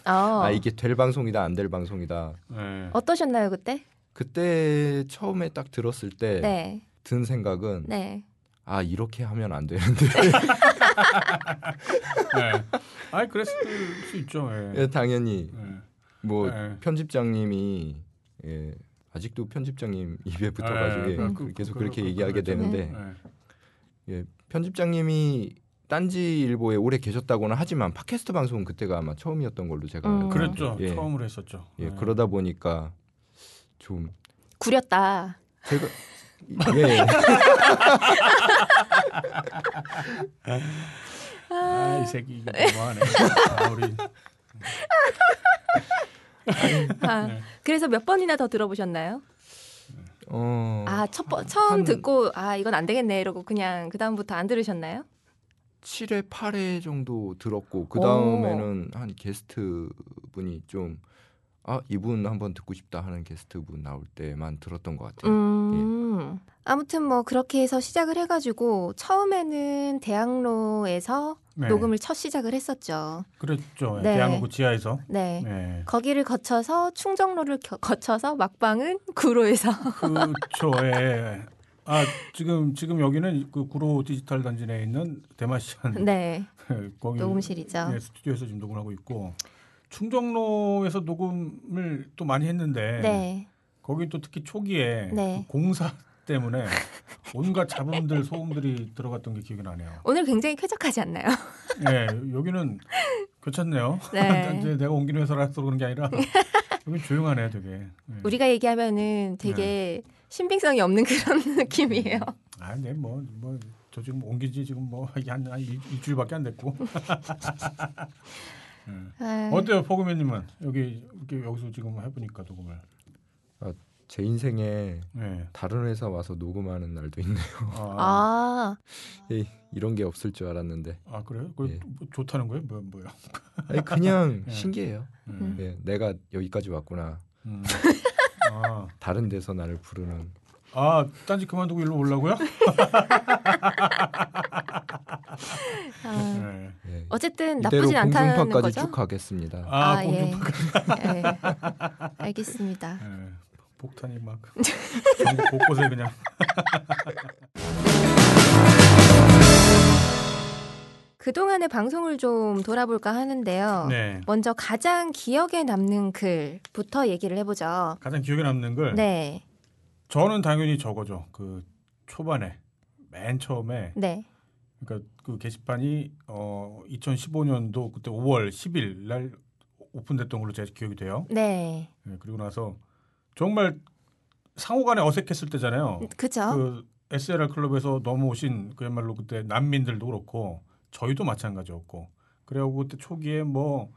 어. 아, 이게 될 방송이다, 안 될 방송이다. 네. 어떠셨나요, 그때? 그때 처음에 딱 들었을 때 네. 든 생각은 네. 아 이렇게 하면 안 되는데. 네. 아니 그랬을 수 있죠. 예. 예, 당연히 예. 뭐 예. 편집장님이 예, 아직도 편집장님 입에 붙어가지고 예, 예, 그, 계속 그, 그렇게 그, 얘기하게 그, 되는데 예. 예, 편집장님이 딴지일보에 오래 계셨다고는 하지만 팟캐스트 방송은 그때가 아마 처음이었던 걸로 제가 음. 그랬죠. 예. 처음으로 했었죠. 예, 예. 그러다 보니까 좀 구렸다. 제가 예. 아, 이 새끼 이거 뭐하네. 아, 우리. 아, 네. 그래서 몇 번이나 더 들어보셨나요? 어, 아, 첫 번, 처음 한, 듣고 아 이건 안 되겠네 이러고 그냥 그 다음부터 안 들으셨나요? 칠회, 팔회 정도 들었고 그 다음에는 한 게스트 분이 좀 아 이분 한번 듣고 싶다 하는 게스트분 나올 때만 들었던 것 같아요. 음, 예. 아무튼 뭐 그렇게 해서 시작을 해가지고 처음에는 대학로에서 네. 녹음을 첫 시작을 했었죠. 그랬죠. 네. 대학로 지하에서. 네. 네. 거기를 거쳐서 충정로를 겨, 거쳐서 막방은 구로에서. 그렇죠. 예. 아 지금 지금 여기는 그 구로 디지털 단지 내에 있는 대마시안 네. 거기 녹음실이죠. 예, 스튜디오에서 지금 녹음하고 있고. 충정로에서 녹음을 또 많이 했는데 네. 거기 또 특히 초기에 네. 그 공사 때문에 온갖 잡음들 소음들이 들어갔던 게 기억이 나네요. 오늘 굉장히 쾌적하지 않나요? 네, 여기는 괜찮네요. 네. 이제 내가 옮기는 회사라서 그런 게 아니라 여기 조용하네요, 되게. 네. 우리가 얘기하면은 되게 네. 신빙성이 없는 그런 느낌이에요. 아, 네, 뭐 뭐. 저 지금 옮긴 지 지금 뭐 한 한 일주일밖에 안 됐고. 네. 어때요, 포그맨님은 여기, 여기 여기서 지금 해보니까 녹음을? 아, 제 인생에 네. 다른 회사 와서 녹음하는 날도 있네요. 아, 예, 이런 게 없을 줄 알았는데. 아 그래요? 예. 뭐 좋다는 거예요? 뭐 뭐요? 아니, 그냥 네. 신기해요. 음. 예, 내가 여기까지 왔구나. 음. 아. 다른 데서 나를 부르는. 아, 딴지 그만두고 일로 오려고요? 아, 네. 어쨌든 나쁘진 않다는 거죠? 공중파까지 쭉 가겠습니다. 아, 아 공중파까지. 예. 예. 알겠습니다. 예. 폭탄이 막 전국 곳곳에 그냥. 그동안의 방송을 좀 돌아볼까 하는데요. 네. 먼저 가장 기억에 남는 글부터 얘기를 해보죠. 가장 기억에 남는 글? 네. 저는 당연히 저거죠. 그 초반에 맨 처음에 네. 그러니까 그 게시판이 어 이천십오 년도 그때 오월 십일 날 오픈됐던 걸로 제 기억이 돼요. 네. 네. 그리고 나서 정말 상호간에 어색했을 때잖아요. 그죠. 그 에스엘알 클럽에서 넘어오신 그야말로 그때 난민들도 그렇고 저희도 마찬가지였고 그래갖고 그때 초기에 뭐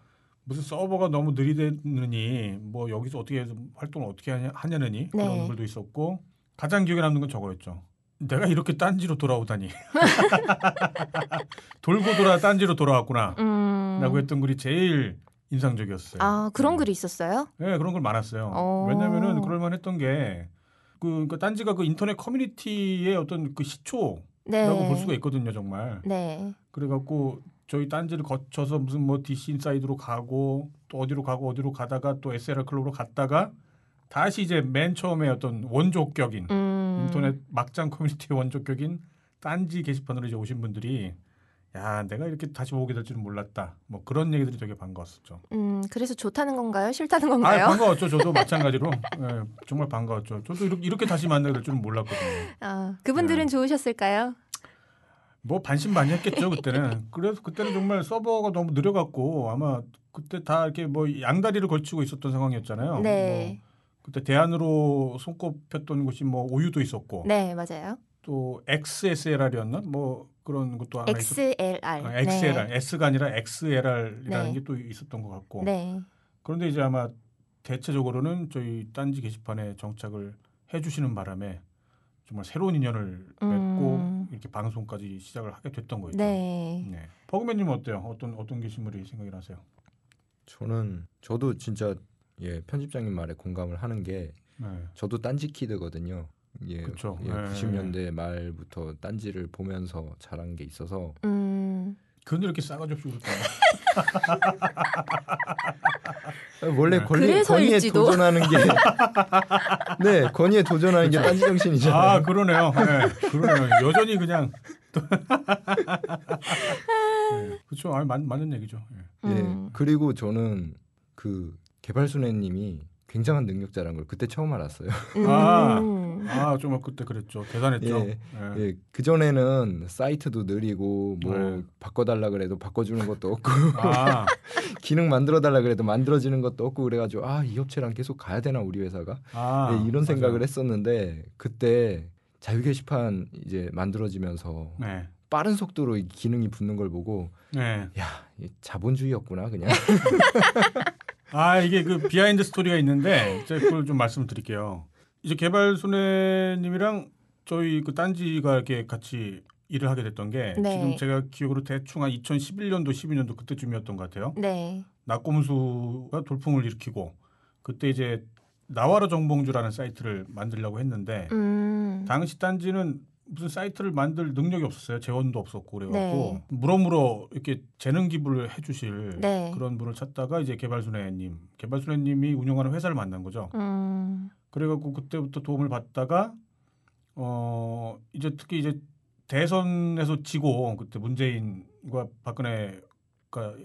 무슨 서버가 너무 느리다느니 뭐 여기서 어떻게 해서 활동을 어떻게 하냐, 하냐느니 그런 네. 글도 있었고 가장 기억에 남는 건 저거였죠. 내가 이렇게 딴지로 돌아오다니. 돌고 돌아 딴지로 돌아왔구나. 음... 라고 했던 글이 제일 인상적이었어요. 아 그런 글이 있었어요? 네. 그런 글 많았어요. 오... 왜냐면은 그럴만했던 게 그, 그러니까 딴지가 그 인터넷 커뮤니티의 어떤 그 시초라고 네. 볼 수가 있거든요. 정말. 네. 그래갖고 저희 딴지를 거쳐서 무슨 뭐 디씨 인사이드로 가고 또 어디로 가고 어디로 가다가 또 에스엘알 클럽으로 갔다가 다시 이제 맨 처음에 어떤 원조격인 음. 인터넷 막장 커뮤니티의 원조격인 딴지 게시판으로 이제 오신 분들이 야 내가 이렇게 다시 오게 될 줄은 몰랐다. 뭐 그런 얘기들이 되게 반가웠었죠. 음 그래서 좋다는 건가요? 싫다는 건가요? 아 반가웠죠. 저도 마찬가지로 네, 정말 반가웠죠. 저도 이렇게, 이렇게 다시 만나게 될 줄은 몰랐거든요. 아 그분들은 네. 좋으셨을까요? 뭐 반신반의했겠죠 그때는. 그래서 그때는 정말 서버가 너무 느려갖고 아마 그때 다 이렇게 뭐 양다리를 걸치고 있었던 상황이었잖아요. 네. 뭐 그때 대안으로 손꼽혔던 곳이 뭐 오유도 있었고. 네 맞아요. 또 엑스에스엘알이었나 뭐 그런 것도 하나 엑스엘알. 있었... 아, 엑스엘알. 네. S가 아니라 엑스엘알이라는 네. 게 또 있었던 것 같고. 네. 그런데 이제 아마 대체적으로는 저희 딴지 게시판에 정착을 해주시는 바람에. 정말 새로운 인연을 맺고 음. 이렇게 방송까지 시작을 하게 됐던 거예요. 네. 네. 버그맨님은 어때요? 어떤 어떤 게시물이 생각이 나세요? 저는 저도 진짜 예 편집장님 말에 공감을 하는 게 네. 저도 딴지 키드거든요. 예, 그렇죠. 예, 네. 구십 년대 말부터 딴지를 보면서 자란 게 있어서. 음. 근데 이렇게 싸가지 없이 그럴까? 원래 네. 권리, 권위에 도전하는 게 네 권위에 도전하는 게 딴지 정신이잖아요. 아 그러네요. 네, 그러네요. 여전히 그냥 네, 그렇죠. 아, 맞, 맞는 얘기죠. 예 네. 음. 네, 그리고 저는 그 개발순애님이 굉장한 능력자라는 걸 그때 처음 알았어요. 음. 아, 정말 그때 그랬죠. 대단했죠. 예, 예. 예, 그 전에는 사이트도 느리고 뭐 네. 바꿔달라 그래도 바꿔주는 것도 없고 아. 기능 만들어달라 그래도 만들어지는 것도 없고 그래가지고 아, 이 업체랑 계속 가야 되나 우리 회사가 아, 예, 이런 생각을 맞아요. 했었는데 그때 자유 게시판 이제 만들어지면서 네. 빠른 속도로 이 기능이 붙는 걸 보고 네. 야, 자본주의였구나 그냥. 아 이게 그 비하인드 스토리가 있는데 제가 그걸 좀 말씀드릴게요. 이제 개발순애님이랑 저희 그 딴지가 이렇게 같이 일을 하게 됐던 게 네. 지금 제가 기억으로 대충 한 이천십일 년도 십이 년도 그때쯤이었던 것 같아요. 네. 나꼼수가 돌풍을 일으키고 그때 이제 나와라 정봉주라는 사이트를 만들려고 했는데 음. 당시 딴지는 무슨 사이트를 만들 능력이 없었어요. 재원도 없었고 그래갖고 네. 물어물어 이렇게 재능 기부를 해주실 네. 그런 분을 찾다가 이제 개발순애님, 개발순애님이 운영하는 회사를 만난 거죠. 음. 그래갖고 그때부터 도움을 받다가 어 이제 특히 이제 대선에서 지고 그때 문재인과 박근혜가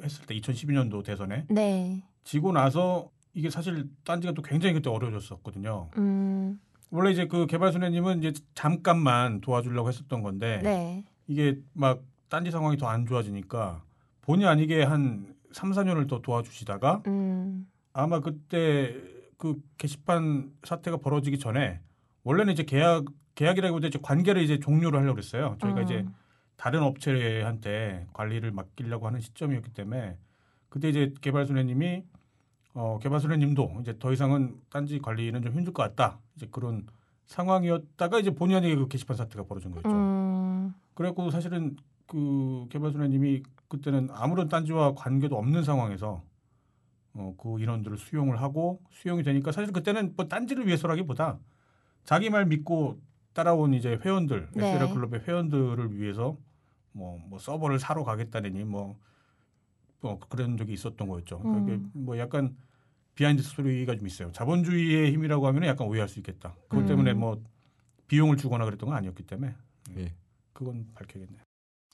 했을 때 이천십이 년도 대선에 네. 지고 나서 이게 사실 딴지가 또 굉장히 그때 어려워졌었거든요. 음. 원래 이제 그 개발순애님은 이제 잠깐만 도와주려고 했었던 건데 네. 이게 막 딴지 상황이 더 안 좋아지니까 본의 아니게 한 삼, 사 년을 더 도와주시다가 음. 아마 그때 그 게시판 사태가 벌어지기 전에 원래는 이제 계약 계약이라기보다 이제 관계를 이제 종료를 하려고 했어요. 저희가 음. 이제 다른 업체한테 관리를 맡기려고 하는 시점이었기 때문에 그때 이제 개발순애님이 어, 개발순애님도 이제 더 이상은 딴지 관리는 좀 힘들 것 같다. 이제 그런 상황이었다가 이제 본의 아니게 그 게시판 사태가 벌어진 거였죠. 음. 그래갖고 사실은 그 개발순애님이 그때는 아무런 딴지와 관계도 없는 상황에서 어, 그 인원들을 수용을 하고 수용이 되니까 사실 그때는 뭐 딴지를 위해서라기보다 자기 말 믿고 따라온 이제 회원들, 네. 에스엘알 클럽의 회원들을 위해서 뭐, 뭐 서버를 사러 가겠다느니 뭐, 뭐 그런 적이 있었던 거였죠. 음. 그러니까 뭐 약간 비하인드 스토리가 좀 있어요. 자본주의의 힘이라고 하면 약간 오해할 수 있겠다. 그것 음. 때문에 뭐 비용을 주거나 그랬던 건 아니었기 때문에 예. 그건 밝혀야겠네요.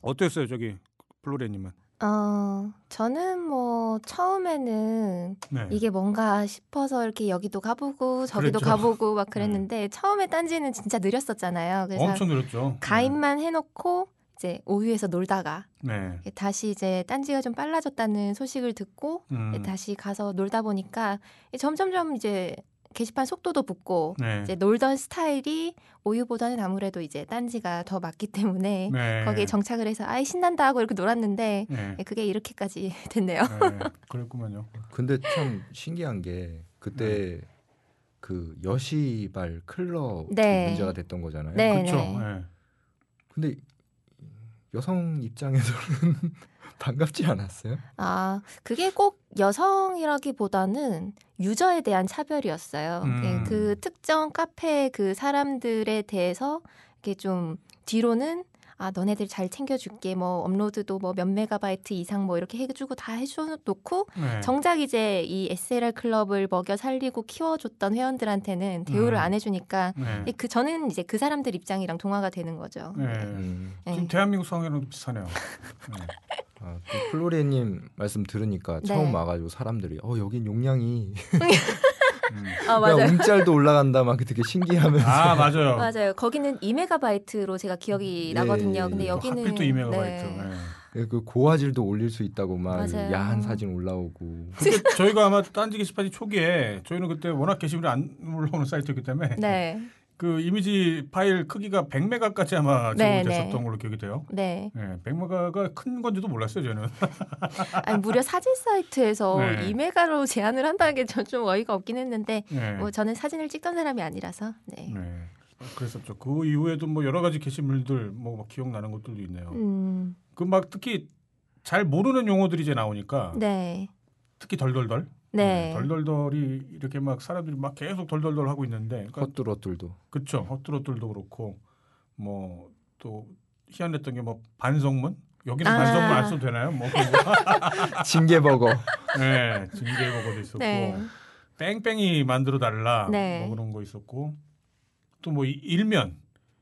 어땠어요, 저기 플로레님은? 어, 저는 뭐 처음에는 네. 이게 뭔가 싶어서 이렇게 여기도 가보고 저기도 그랬죠. 가보고 막 그랬는데 네. 처음에 딴지는 진짜 느렸었잖아요. 그래서 엄청 느렸죠. 가입만 네. 해놓고 이제 오유에서 놀다가 네. 다시 이제 딴지가 좀 빨라졌다는 소식을 듣고 음. 다시 가서 놀다 보니까 점점점 이제 게시판 속도도 붙고 네. 이제 놀던 스타일이 오유보다는 아무래도 이제 딴지가 더 맞기 때문에 네. 거기에 정착을 해서 아이 신난다 하고 이렇게 놀았는데 네. 그게 이렇게까지 됐네요. 네. 그랬구만요. 근데 참 신기한 게 그때 네. 그 여시발 클럽 네. 문제가 됐던 거잖아요. 네. 그렇죠. 네. 근데 여성 입장에서는 반갑지 않았어요? 아, 그게 꼭 여성이라기보다는 유저에 대한 차별이었어요. 음. 그 특정 카페 그 사람들에 대해서 이게 좀 뒤로는 아 너네들 잘 챙겨줄게 뭐 업로드도 뭐 몇 메가바이트 이상 뭐 이렇게 해주고 다 해줘놓고 네. 정작 이제 이 에스엘알 클럽을 먹여 살리고 키워줬던 회원들한테는 대우를 음. 안 해주니까 네. 그 저는 이제 그 사람들 입장이랑 동화가 되는 거죠. 네. 네. 음. 네. 지금 대한민국 상황이랑 비슷하네요. 네. 아, 플로리님 말씀 들으니까 네. 처음 와가지고 사람들이 어 여긴 용량이 음. 아, 맞아요. 움짤도 올라간다 막 되게 신기하면서. 아 맞아요. 맞아요. 거기는 이 메가바이트로 제가 기억이 예, 나거든요. 근데 여기는 하필 또 이 메가바이트. 네. 네. 그 고화질도 올릴 수 있다고 막 야한 사진 올라오고. 그때 저희가 아마 딴지 게시판이 초기에 저희는 그때 워낙 게시물이 안 올라오는 사이트였기 때문에. 네. 그 이미지 파일 크기가 백 메가까지 아마 제공이 됐었던 네, 네. 걸로 기억이 돼요. 네. 네, 백 메가가 큰 건지도 몰랐어요, 저는. 아니, 무려 사진 사이트에서 네. 이 메가로 제한을 한다는 게 전 좀 어이가 없긴 했는데 네. 뭐 저는 사진을 찍던 사람이 아니라서. 네. 네. 그랬었죠. 그 이후에도 뭐 여러 가지 게시물들 뭐 기억나는 것들도 있네요. 음. 그 막 특히 잘 모르는 용어들이 이제 나오니까 네. 특히 덜덜덜. 네. 네, 덜덜덜이 이렇게 막 사람들이 막 계속 덜덜덜 하고 있는데 그러니까 헛뚜러뚤도 그렇죠. 헛뚜러뚤도 그렇고 뭐 또 희한했던 게 뭐 반성문 여기는 아~ 반성문 안 써도 되나요? 뭐 징계버거 네, 징계버거도 있었고 네. 뺑뺑이 만들어 달라 네. 뭐 그런 거 있었고 또 뭐 일면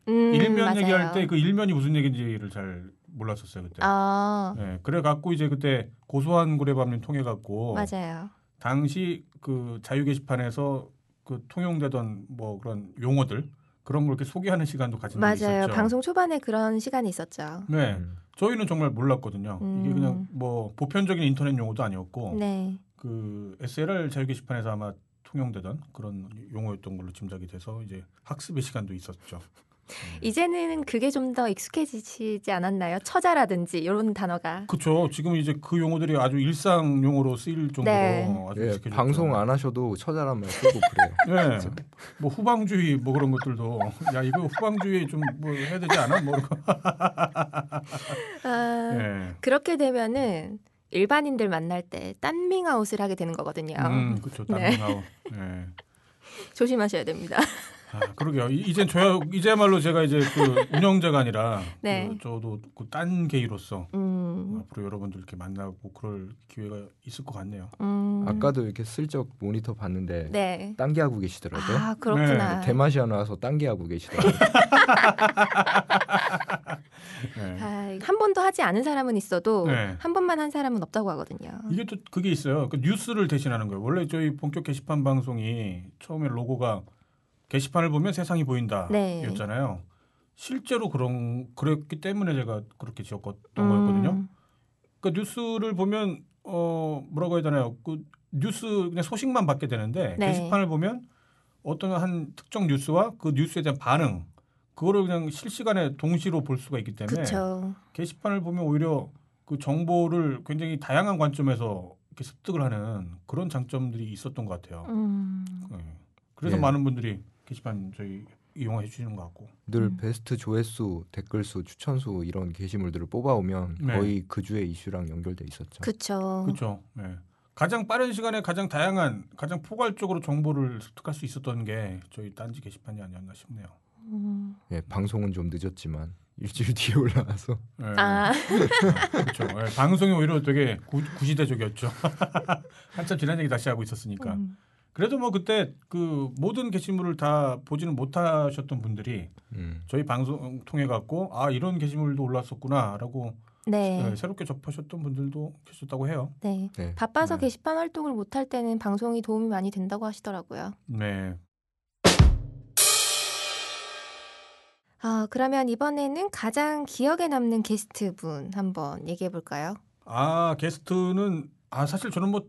음, 일면 맞아요. 얘기할 때 그 일면이 무슨 얘기인지를 잘 몰랐었어요 그때. 아~ 네, 그래 갖고 이제 그때 고소한 고래밤님 통해 갖고 맞아요. 당시 그 자유 게시판에서 그 통용되던 뭐 그런 용어들 그런 걸 이렇게 소개하는 시간도 가진 적이 있었죠. 맞아요. 방송 초반에 그런 시간이 있었죠. 네. 음. 저희는 정말 몰랐거든요. 음. 이게 그냥 뭐 보편적인 인터넷 용어도 아니었고 네. 그 에스엘알 자유 게시판에서 아마 통용되던 그런 용어였던 걸로 짐작이 돼서 이제 학습의 시간도 있었죠. 이제는 그게 좀 더 익숙해지지 않았나요? 처자라든지 이런 단어가. 그렇죠. 지금 이제 그 용어들이 아주 일상 용어로 쓰일 정도로 네. 아주 익숙해졌죠. 네, 방송 안 하셔도 처자란 말 쓰고 그래요. 네. 진짜. 뭐 후방주의 뭐 그런 것들도 야 이거 후방주의 좀 뭐 해야 되지 않아? 뭐 아, 네. 그렇게 되면은 일반인들 만날 때 딴밍아웃을 하게 되는 거거든요. 음, 그렇죠. 딴밍아웃. 네. 네. 조심하셔야 됩니다. 아, 그러게요. 이젠 저야 이제말로 제가 이제 그 운영자가 아니라 네. 그 저도 그 딴 개이로서 음. 앞으로 여러분들 이렇게 만나고 그럴 기회가 있을 것 같네요. 음. 아까도 이렇게 슬쩍 모니터 봤는데 네. 딴 개 하고 계시더라고요. 아 그렇구나. 네. 대마시아나 와서 딴 개 하고 계시더라고요. 네. 아, 한 번도 하지 않은 사람은 있어도 네. 한 번만 한 사람은 없다고 하거든요. 이게 또 그게 있어요. 그 뉴스를 대신하는 거예요. 원래 저희 본격 게시판 방송이 처음에 로고가 게시판을 보면 세상이 보인다 네. 였잖아요. 실제로 그런 그랬기 때문에 제가 그렇게 지었던 음. 거였거든요. 그러니까 뉴스를 보면 어 뭐라고 해야 되나요? 그 뉴스 그냥 소식만 받게 되는데 네. 게시판을 보면 어떤 한 특정 뉴스와 그 뉴스에 대한 반응 그거를 그냥 실시간에 동시로 볼 수가 있기 때문에 그쵸. 게시판을 보면 오히려 그 정보를 굉장히 다양한 관점에서 이렇게 습득을 하는 그런 장점들이 있었던 것 같아요. 음. 네. 그래서 네. 많은 분들이 게시판 저희 이용해 주시는 것 같고 늘 음. 베스트 조회수, 댓글수, 추천수 이런 게시물들을 뽑아오면 네. 거의 그 주의 이슈랑 연결돼 있었죠. 그렇죠. 그렇죠. 네. 가장 빠른 시간에 가장 다양한, 가장 포괄적으로 정보를 습득할 수 있었던 게 저희 딴지 게시판이 아니었나 싶네요. 음. 네, 방송은 좀 늦었지만 일주일 뒤에 올라와서 네. 아. 그렇죠. 네, 방송이 오히려 되게 구, 구시대적이었죠. 한참 지난 얘기 다시 하고 있었으니까. 음. 그래도 뭐 그때 그 모든 게시물을 다 보지는 못하셨던 분들이 음. 저희 방송 통해 갖고 아 이런 게시물도 올랐었구나라고 네. 새롭게 접하셨던 분들도 계셨다고 해요. 네. 네. 바빠서 네. 게시판 활동을 못할 때는 방송이 도움이 많이 된다고 하시더라고요. 네. 아 그러면 이번에는 가장 기억에 남는 게스트분 한번 얘기해 볼까요? 아 게스트는 아 사실 저는 뭐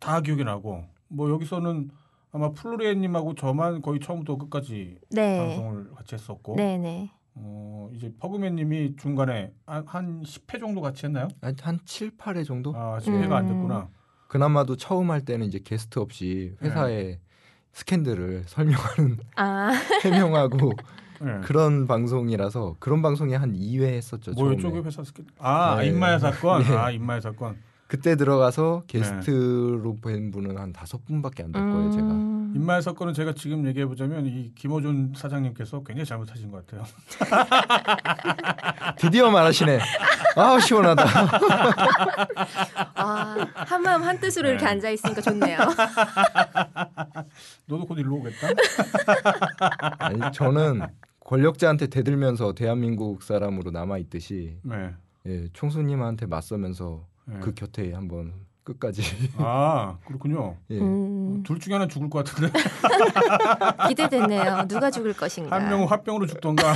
다 기억이 나고. 뭐 여기서는 아마 플로리아님하고 저만 거의 처음부터 끝까지 네. 방송을 같이 했었고 네네. 어, 이제 퍼그맨님이 중간에 한, 한 십 회 정도 같이 했나요? 아니, 한 칠, 팔 회 정도? 아, 십 회가 음. 안 됐구나. 그나마도 처음 할 때는 이제 게스트 없이 회사의 네. 스캔들을 설명하는 아. 해명하고 네. 그런 방송이라서 그런 방송이 한 이 회 했었죠. 뭐 이쪽에 회사 스캔 아, 네. 임마야 사건. 네. 아, 임마야 사건. 그때 들어가서 게스트로 뵌 네. 분은 한 다섯 분밖에 안 될 거예요. 음... 제가 임마야 사건은 제가 지금 얘기해 보자면 이 김어준 사장님께서 굉장히 잘못하신 것 같아요. 드디어 말하시네. 아 시원하다. 아, 한 마음 한 뜻으로 네. 이렇게 앉아 있으니까 좋네요. 너도 곧 일로 오겠다. 아니, 저는 권력자한테 대들면서 대한민국 사람으로 남아 있듯이 네. 예, 총수님한테 맞서면서. 네. 그 곁에 한번 끝까지. 아 그렇군요. 예. 음... 둘 중에 하나 죽을 것 같은데. 기대되네요. 누가 죽을 것인가. 한 명은 화병으로 죽던가.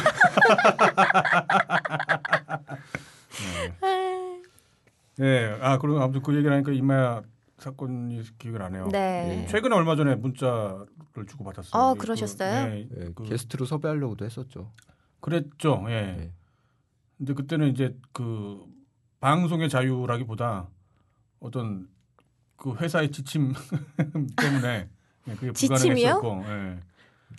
네. 네. 아 그리고 아무튼 그 얘기를 하니까 임마야 사건이 기억이 나네요. 네. 예. 최근에 얼마 전에 문자를 주고 받았어요. 아 그러셨어요? 그, 네. 예, 그... 게스트로 섭외하려고도 했었죠. 그랬죠. 예. 예. 근데 그때는 이제 그. 방송의 자유라기보다 어떤 그 회사의 지침 때문에 그게 지침이요? 예.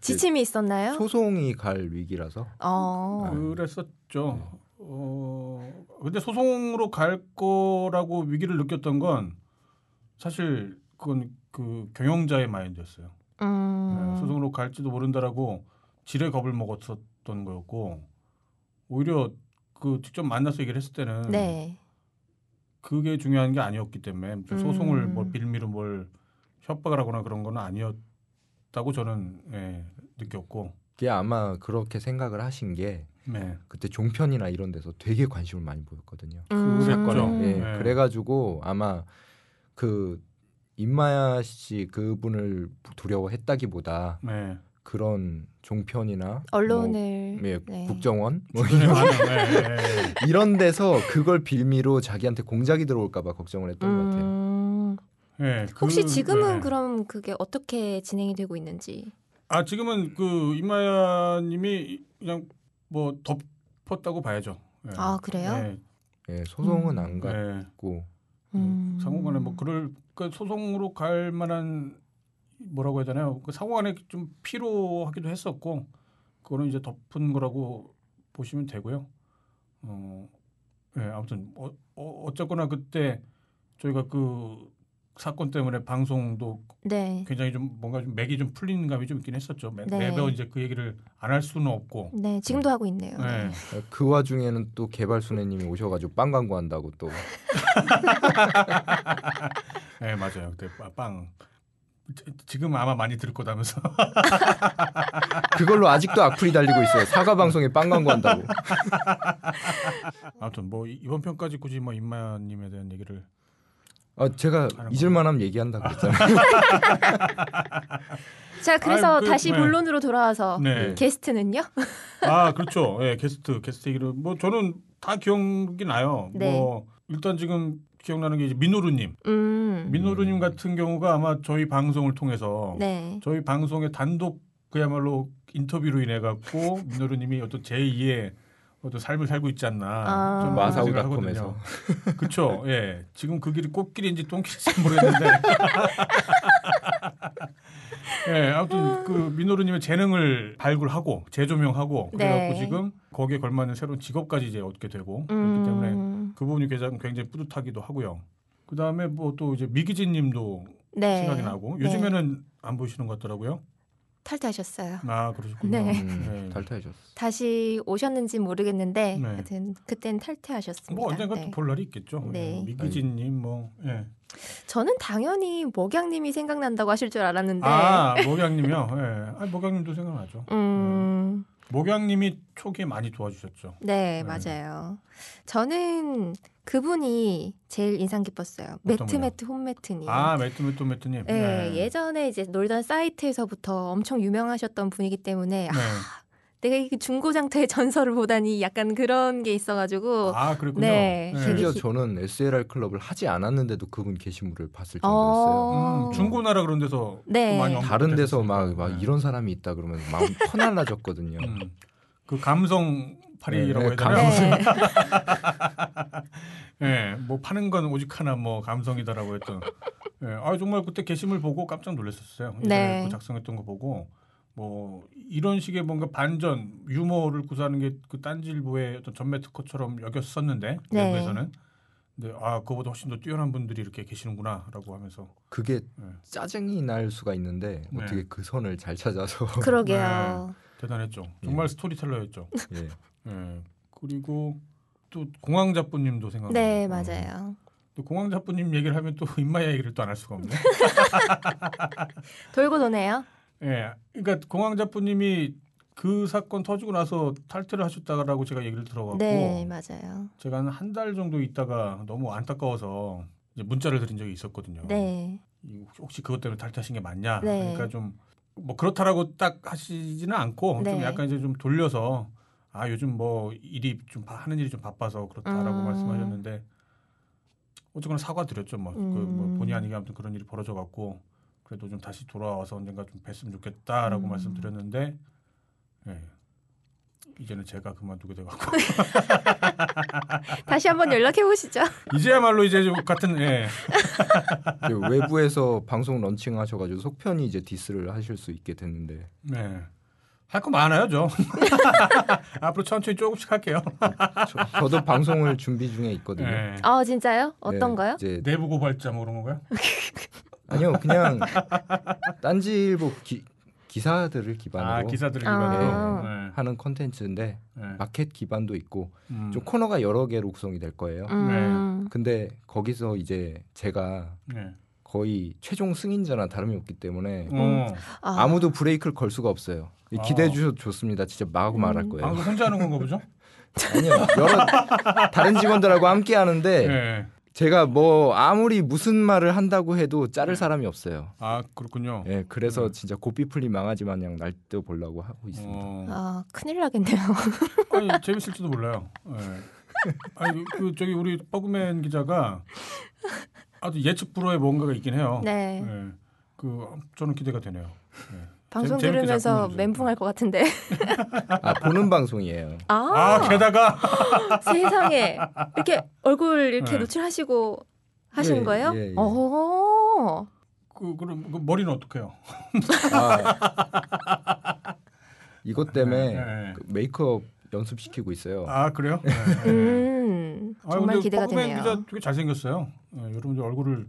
지침이 있었나요? 소송이 갈 위기라서 어. 그랬었죠. 네. 어, 근데 소송으로 갈 거라고 위기를 느꼈던 건 사실 그건 그 경영자의 마인드였어요. 음. 네, 소송으로 갈지도 모른다라고 지레 겁을 먹었었던 거였고 오히려 그 직접 만나서 얘기를 했을 때는 네. 그게 중요한 게 아니었기 때문에 소송을 음. 뭐 빌미로 뭘 협박을 하거나 그런 건 아니었다고 저는 예, 느꼈고 그게 아마 그렇게 생각을 하신 게 네. 그때 종편이나 이런 데서 되게 관심을 많이 보였거든요. 음. 그 사건에 예, 네. 그래가지고 아마 그 임마야 씨 그분을 두려워했다기보다 네. 그런 종편이나 언론을 뭐, 예, 네. 국정원 뭐 이런, 이런 데서 그걸 빌미로 자기한테 공작이 들어올까 봐 걱정을 했던 음... 것 같아요. 네, 그, 혹시 지금은 네. 그럼 그게 어떻게 진행이 되고 있는지? 아 지금은 그 임마야님이 그냥 뭐 덮었다고 봐야죠. 네. 아 그래요? 네. 네, 소송은 음. 안 갔고 네. 음. 상호간에 뭐 그럴 그러니까 소송으로 갈 만한 뭐라고 해야 되나요? 그 상호간에 좀 피로하기도 했었고 그거는 이제 덮은 거라고 보시면 되고요. 어, 예, 네, 아무튼 어, 어, 어쨌거나 그때 저희가 그 사건 때문에 방송도 네. 굉장히 좀 뭔가 좀 맥이 좀 풀리는 감이 좀 있긴 했었죠. 매, 네. 매번 이제 그 얘기를 안 할 수는 없고. 네, 지금도 하고 있네요. 네. 네. 그 와중에는 또 개발순애님이 오셔가지고 빵 광고한다고 또. 네, 맞아요. 그때 빵. 지금 아마 많이 들을 거다면서 그걸로 아직도 악플이 달리고 있어요. 사과 방송에 빵 광고한다고. 아무튼 뭐 이번 편까지 굳이 뭐 임마야님에 대한 얘기를 아 제가 잊을만하면 얘기한다고 했잖아요. 자 그래서 아이, 그, 다시 네. 본론으로 돌아와서 네. 게스트는요? 아 그렇죠. 예 네, 게스트 게스트 얘기를 뭐 저는 다 기억이 나요. 네. 뭐 일단 지금 기억나는 게 이제 민호루님. 음. 민호루님 같은 경우가 아마 저희 방송을 통해서 네. 저희 방송의 단독 그야말로 인터뷰로 인해 갖고 민호루님이 어떤 제이의 어떤 삶을 살고 있지 않나. 아. 저는 마사오닷컴에서. 그렇죠. 예. 지금 그 길이 꽃길인지 똥길인지 모르겠는데. 예. 아무튼 그 민호루님의 재능을 발굴하고 재조명하고 그래갖고 네. 지금 거기에 걸맞는 새로운 직업까지 이제 얻게 되고 음. 그렇기 때문에. 그 부분이 굉장히 뿌듯하기도 하고요. 그 다음에 뭐 또 이제 미기진님도 네. 생각이 나고 요즘에는 네. 안 보이시는 것 같더라고요. 탈퇴하셨어요. 아 그러셨군요. 네. 음, 네. 탈퇴하셨어요. 다시 오셨는지 모르겠는데, 네. 하여튼 그땐 탈퇴하셨습니다. 뭐 언젠가 네. 또 볼 날이 있겠죠. 네. 네. 미기진님 뭐. 예. 저는 당연히 목양님이 생각난다고 하실 줄 알았는데. 아 목양님요. 예. 아, 목양님도 생각나죠. 음. 네. 목양님이 초기에 많이 도와주셨죠. 네, 네, 맞아요. 저는 그분이 제일 인상 깊었어요. 매트 매트 홈매트님. 아, 매트 매트 홈매트님. 네, 네, 예전에 이제 놀던 사이트에서부터 엄청 유명하셨던 분이기 때문에 네. 아, 내가 이 중고장터의 전설을 보다니 약간 그런 게 있어가지고. 아, 그렇군요. 네. 네. 심지어 네. 저는 에스엘알 클럽을 하지 않았는데도 그분 게시물을 봤을 정도였어요. 음, 중고나라 그런 데서 네. 많이 다른 데서 막, 막 네. 이런 사람이 있다 그러면 마음 퍼날라졌거든요. 음. 그 감성 팔이라고 해야 되나요? 예, 뭐 파는 건 오직 하나 뭐 감성이다라고 했던. 예, 아 정말 그때 게시물 보고 깜짝 놀랐었어요. 네. 그 작성했던 거 보고 뭐 이런 식의 뭔가 반전 유머를 구사하는 게 그 딴지일보의 어떤 전매 특허처럼 여겼었는데 네. 외국에서는. 근데 아 그거보다 훨씬 더 뛰어난 분들이 이렇게 계시는구나라고 하면서 그게 예. 짜증이 날 수가 있는데 네. 어떻게 그 선을 잘 찾아서. 그러게요. 네. 대단했죠. 정말 예. 스토리텔러였죠. 예. 예. 그리고 또 공황잡부님도 생각나요. 네, 맞아요. 또 공황잡부님 얘기를 하면 또 임마야 얘기를 또 안 할 수가 없네. 돌고 도네요. 예. 그러니까 공황잡부님이 그 사건 터지고 나서 탈퇴를 하셨다라고 제가 얘기를 들어갖고 네, 맞아요. 제가 한 한 달 정도 있다가 너무 안타까워서 이제 문자를 드린 적이 있었거든요. 네. 혹시 그것 때문에 탈퇴하신 게 맞냐? 네. 그러니까 좀 뭐 그렇다라고 딱 하시지는 않고 네. 좀 약간 이제 좀 돌려서 아 요즘 뭐 일이 좀 하는 일이 좀 바빠서 그렇다라고 음. 말씀하셨는데 어쨌거나 사과드렸죠. 뭐, 음. 그 뭐 본의 아니게 아무튼 그런 일이 벌어져 갖고 그래도 좀 다시 돌아와서 언젠가 좀 뵀으면 좋겠다라고 음. 말씀드렸는데 예. 이제는 제가 그만두게 돼 갖고 다시 한번 연락해 보시죠. 이제야말로 이제 좀 같은 예. 외부에서 방송 런칭하셔가지고 속편이 이제 디스를 하실 수 있게 됐는데. 네. 할 거 많아요, 저. 앞으로 천천히 조금씩 할게요. 저, 저도 방송을 준비 중에 있거든요. 아 네. 어, 진짜요? 어떤 네, 거요? 이제 내부 고발자 뭐 그런 건가요? 아니요, 그냥 딴지일보 기. 기사들을 기반으로, 아, 기사들을 기반으로. 아~ 네. 하는 콘텐츠인데 네. 마켓 기반도 있고 음. 좀 코너가 여러 개로 구성이 될 거예요. 음. 네. 근데 거기서 이제 제가 네. 거의 최종 승인자나 다름이 없기 때문에 음. 아무도 브레이크를 걸 수가 없어요. 아. 기대해 주셔도 좋습니다. 진짜 마구 음. 말할 거예요. 아, 혼자 하는 건가 보죠? 아니요. 여러 다른 직원들하고 함께 하는데 네. 제가 뭐 아무리 무슨 말을 한다고 해도 자를 네. 사람이 없어요. 아 그렇군요. 예, 그래서 네. 진짜 고삐풀리 망하지 마냥 날떠 보려고 하고 있습니다. 어... 아 큰일 나겠네요. 아니, 재밌을지도 몰라요. 네. 아니 그 저기 우리 버그맨 기자가 아주 예측 불허의 뭔가가 있긴 해요. 네. 네. 그 저는 기대가 되네요. 네. 방송 재밌, 들으면서 멘붕할 것 같은데. 아 보는 방송이에요. 아, 아 게다가 세상에 이렇게 얼굴 이렇게 네. 노출하시고 하신 예, 거예요? 예, 예. 오. 그 그럼 그 머리는 어떡해요? 아, 이것 때문에 네. 그 메이크업 연습 시키고 있어요. 아 그래요? 네. 음, 아, 정말 기대가 되네요. 기자 되게 잘생겼어요. 네, 여러분들 얼굴을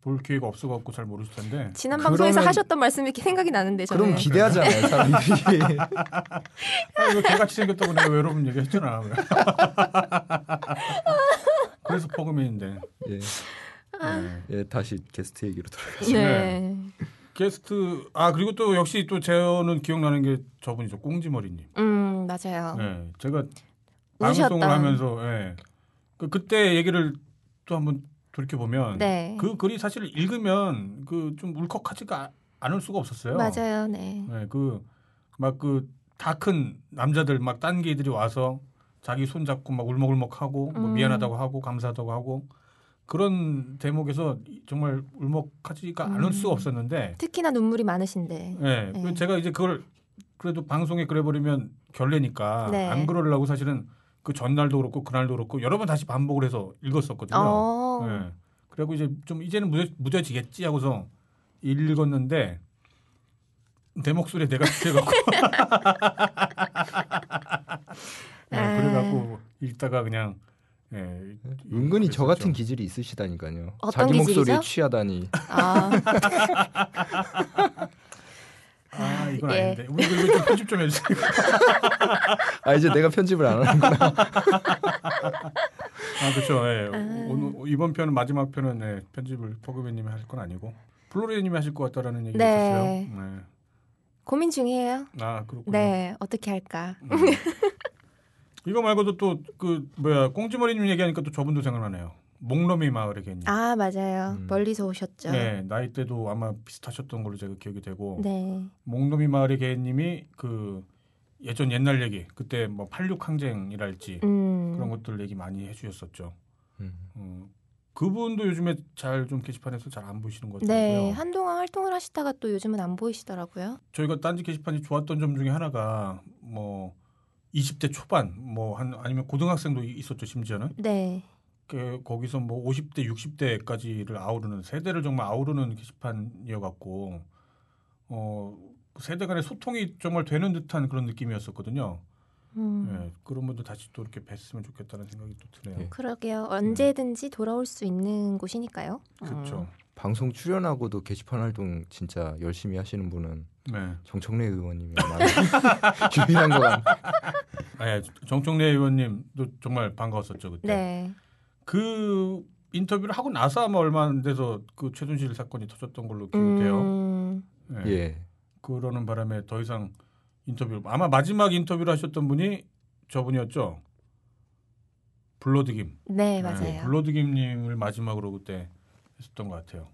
볼 기회가 없어갖고 잘 모르실 텐데 지난 방송에서 하셨던 말씀이 생각이 나는데 저는. 그럼 기대하잖아요 사람들이. 아, 이거 개같이 생겼다고 내가 외로움 얘기했잖아. 그래서 버그맨인데 예. 아. 네. 예, 다시 게스트 얘기로 돌아가죠. 네. 네. 게스트 아 그리고 또 역시 또 저는 기억나는 게 저분이죠. 꽁지머리님. 음 맞아요. 네, 제가 방송을 하면서 예. 그, 그때 얘기를 또 한번 그렇게 보면 네. 그 글이 사실 읽으면 그 좀 울컥하지가 않을 수가 없었어요. 맞아요, 네. 네, 그 막 그 다 큰 남자들 막 딴 개들이 와서 자기 손 잡고 막 울먹울먹하고 음. 뭐 미안하다고 하고 감사하다고 하고 그런 대목에서 정말 울먹하지가 음. 않을 수가 없었는데 특히나 눈물이 많으신데. 네, 네. 제가 이제 그걸 그래도 방송에 그려버리면 결례니까 네. 안 그러려고 사실은. 그 전날도 그렇고 그날도 그렇고 여러 번 다시 반복을 해서 읽었었거든요. 네. 그리고 이제 좀 이제는 무뎌, 무뎌지겠지 하고서 읽었는데 내 목소리에 내가 취해갖고 네, 그래갖고 읽다가 그냥 예, 은근히 그랬었죠. 저 같은 기질이 있으시다니까요. 자기 기질이죠? 목소리에 취하다니. 아. 아 이건 예. 아닌데 우리 이거 좀 편집 좀 해주세요. 아 이제 내가 편집을 안 하는구나. 아 그렇죠. 예. 아... 오늘 이번 편은 마지막 편은 예, 편집을 버그맨님이 하실 건 아니고 플로리님이 하실 것 같다라는 얘기가 있었어요. 네. 네. 고민 중이에요. 아 그렇군요. 네 어떻게 할까. 음. 이거 말고도 또 그 뭐야 꽁지머리님 얘기하니까 또 저분도 생각나네요. 목놈이 마을의 개님. 아 맞아요. 음. 멀리서 오셨죠. 네 나이 때도 아마 비슷하셨던 걸로 제가 기억이 되고. 네. 목놈이 마을의 개님이 그 예전 옛날 얘기 그때 뭐 팔십육 항쟁이랄지 음. 그런 것들 얘기 많이 해주셨었죠. 음. 음. 그분도 요즘에 잘 좀 게시판에서 잘 안 보이시는 것 같고요. 네, 한동안 활동을 하시다가 또 요즘은 안 보이시더라고요. 저희가 딴지 게시판이 좋았던 점 중에 하나가 뭐 이십 대 초반 뭐 한 아니면 고등학생도 있었죠 심지어는. 네. 그 거기서 뭐 오십 대, 육십 대까지를 아우르는 세대를 정말 아우르는 게시판이어갖고 어 세대 간의 소통이 정말 되는 듯한 그런 느낌이었었거든요. 음. 네, 그런 분들 다시 또 이렇게 뵀으면 좋겠다는 생각이 또 드네요. 네. 그러게요. 언제든지 네. 돌아올 수 있는 곳이니까요. 그렇죠. 음. 방송 출연하고도 게시판 활동 진짜 열심히 하시는 분은 네. 정청래 의원님이 유일한 것 같아요. 네, 정청래 의원님도 정말 반가웠었죠 그때. 네. 그 인터뷰를 하고 나서 아마 얼마 안 돼서 그 최순실 사건이 터졌던 걸로 기억돼요. 음. 네. 예. 그러는 바람에 더 이상 인터뷰 아마 마지막 인터뷰를 하셨던 분이 저분이었죠. 블러드김. 네 맞아요. 네, 블러드김님을 마지막으로 그때 했었던 것 같아요.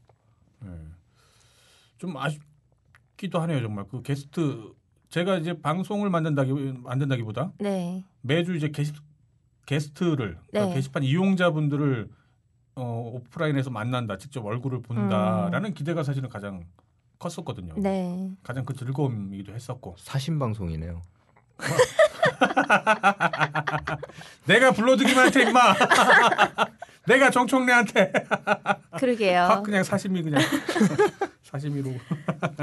네. 좀 아쉽기도 하네요 정말. 그 게스트 제가 이제 방송을 만든다기 만든다기보다 네. 매주 이제 게시, 게스트를 네. 그러니까 게시판 이용자분들을 어, 오프라인에서 만난다, 직접 얼굴을 본다라는 음. 기대가 사실은 가장 컸었거든요. 네. 가장 큰 즐거움이기도 했었고. 사신 방송이네요. 내가 불러드기만 할 테 임마. 내가 정청래한테. 그러게요. 확 그냥 사심이 그냥. 사심이로.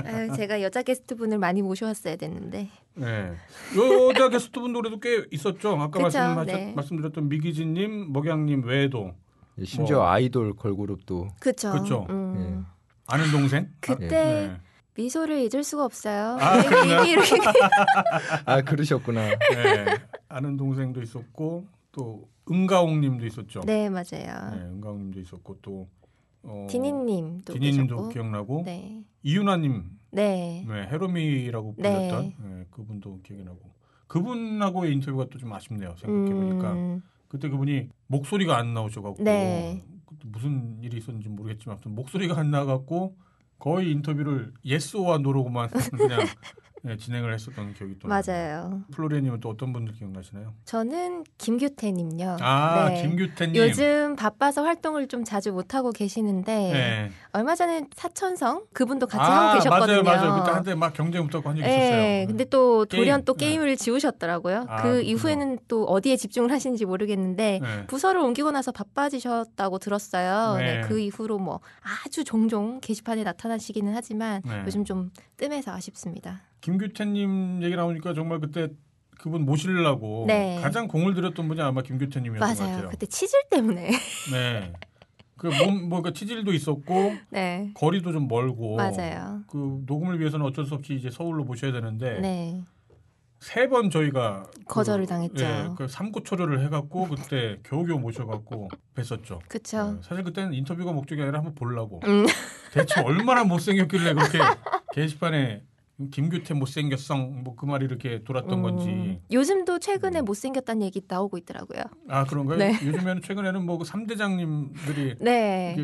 아유, 제가 여자 게스트분을 많이 모셔왔어야 됐는데. 네. 여자 게스트분도 그래도 꽤 있었죠. 아까 그쵸, 말씀하셨, 네. 말씀드렸던 미기진님, 먹양님 외에도. 심지어 뭐. 아이돌 걸그룹도. 그렇죠. 그렇죠. 음. 예. 아는 동생? 그때 네. 미소를 잊을 수가 없어요. 아, 아 그러셨구나. 네. 아는 동생도 있었고 또 은가홍님도 있었죠. 네 맞아요. 네, 은가홍님도 있었고 또 어, 디니님도 디니님도 기억나고 네. 이윤아님, 네, 네 헤로미라고 불렸던 네. 네, 그분도 기억이 나고 그분하고의 인터뷰가 또 좀 아쉽네요 생각해보니까 음. 그때 그분이 목소리가 안 나오셔가지고. 네. 무슨 일이 있었는지 모르겠지만 아무튼 목소리가 안 나갖고 거의 인터뷰를 예스와 노로고만 그냥 네, 진행을 했었던 기억이 또 맞아요. 플로리아님은 또 어떤 분들 기억나시나요? 저는 김규태님요. 아 네. 김규태님. 요즘 바빠서 활동을 좀 자주 못 하고 계시는데 네. 얼마 전에 사천성 그분도 같이 아, 하고 계셨거든요. 맞아요, 맞아요. 그때 한때 막 경쟁 붙었고 한 얘기 네, 있었어요. 근데 또 게임. 돌연 또 게임을 네. 지우셨더라고요. 아, 그 그렇구나. 이후에는 또 어디에 집중을 하시는지 모르겠는데 네. 부서를 옮기고 나서 바빠지셨다고 들었어요. 네. 네, 그 이후로 뭐 아주 종종 게시판에 나타나시기는 하지만 네. 요즘 좀 뜸해서 아쉽습니다. 김규태님 얘기 나오니까 정말 그때 그분 모시려고 네. 가장 공을 들였던 분이 아마 김규태님이었던 것 같아요. 그때 치질 때문에. 네. 그 몸 뭐 그러니까 치질도 있었고 네. 거리도 좀 멀고. 맞아요. 그 녹음을 위해서는 어쩔 수 없이 이제 서울로 모셔야 되는데 네. 세 번 저희가 거절을 그, 당했죠. 네, 그 삼고초려를 해갖고 그때 겨우겨우 모셔갖고 뵀었죠. 그렇죠. 네, 사실 그때는 인터뷰가 목적이 아니라 한번 보려고. 음. 대체 얼마나 못생겼길래 그렇게 게시판에. 김규태 못생겼성 뭐 그 말이 이렇게 돌았던 음, 건지 요즘도 최근에 못생겼다는 얘기 나오고 있더라고요. 아 그런가요? 네. 요즘에는 최근에는 뭐 그 삼대장님들이 네.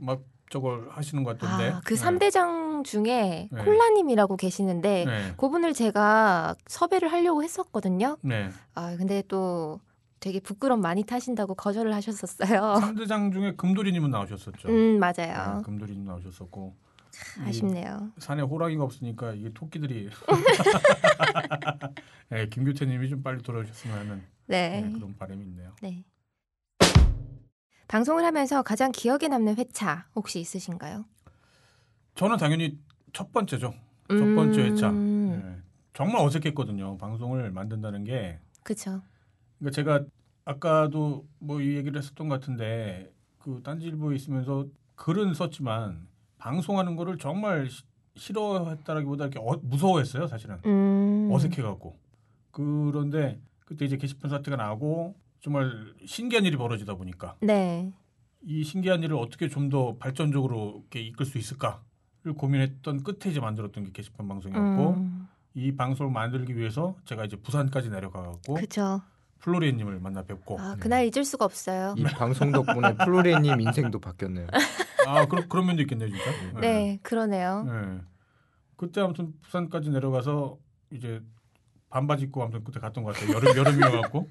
막 저걸 하시는 것 같던데. 아, 그 네. 삼대장 중에 네. 콜라님이라고 계시는데 네. 그분을 제가 섭외를 하려고 했었거든요. 네. 아 근데 또 되게 부끄럼 많이 타신다고 거절을 하셨었어요. 삼대장 중에 금돌이님은 나오셨었죠. 음 맞아요. 네, 금돌이님 나오셨었고. 아쉽네요. 산에 호랑이가 없으니까 이게 토끼들이. 네, 김규태님이 좀 빨리 돌아오셨으면 하는 네. 네, 그런 바람이 있네요. 네. 방송을 하면서 가장 기억에 남는 회차 혹시 있으신가요? 저는 당연히 첫 번째죠. 음... 첫 번째 회차. 네, 정말 어색했거든요. 방송을 만든다는 게. 그렇죠. 그러니까 제가 아까도 뭐 이 얘기를 했었던 것 같은데 그 딴지일보에 있으면서 글은 썼지만. 방송하는 거를 정말 싫어했다라기보다 이렇게 어, 무서워했어요 사실은. 음. 어색해갖고. 그런데 그때 이제 게시판 사태가 나고 정말 신기한 일이 벌어지다 보니까 네. 이 신기한 일을 어떻게 좀 더 발전적으로 이렇게 이끌 수 있을까를 고민했던 끝에 이제 만들었던 게 게시판 방송이었고 음. 이 방송을 만들기 위해서 제가 이제 부산까지 내려가갖고 그쵸. 플로리아님을 만나 뵙고 아, 그날 네. 잊을 수가 없어요. 이 방송 덕분에 플로리아님 인생도 바뀌었네요. 아, 그런 그런 면도 있겠네요, 진짜. 네, 네 그러네요. 네. 그때 아무튼 부산까지 내려가서 이제 반바지 입고 아무튼 그때 갔던 것 같아요. 여름 여름이어갖고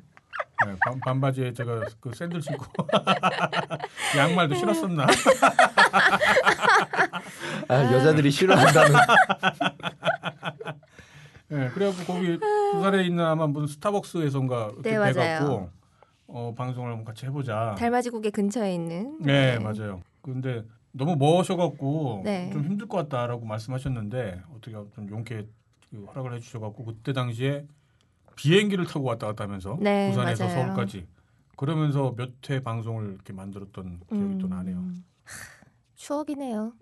네, 반, 반바지에 제가 그 샌들 신고 양말도 신었었나? 아, 여자들이 싫어한다는. 네, 그래갖고 거기 부산에 있는 아마 무슨 스타벅스에선가 네, 돼갖고 어, 방송을 한번 같이 해보자. 달맞이고개 근처에 있는. 네, 네. 맞아요. 근데 너무 머셔갖고 네. 좀 힘들 것 같다라고 말씀하셨는데 어떻게 좀 용케 허락을 해주셔갖고 그때 당시에 비행기를 타고 왔다 갔다 하면서 네, 부산에서 맞아요. 서울까지 그러면서 몇 회 방송을 이렇게 만들었던 기억이 음. 또 나네요. 추억이네요.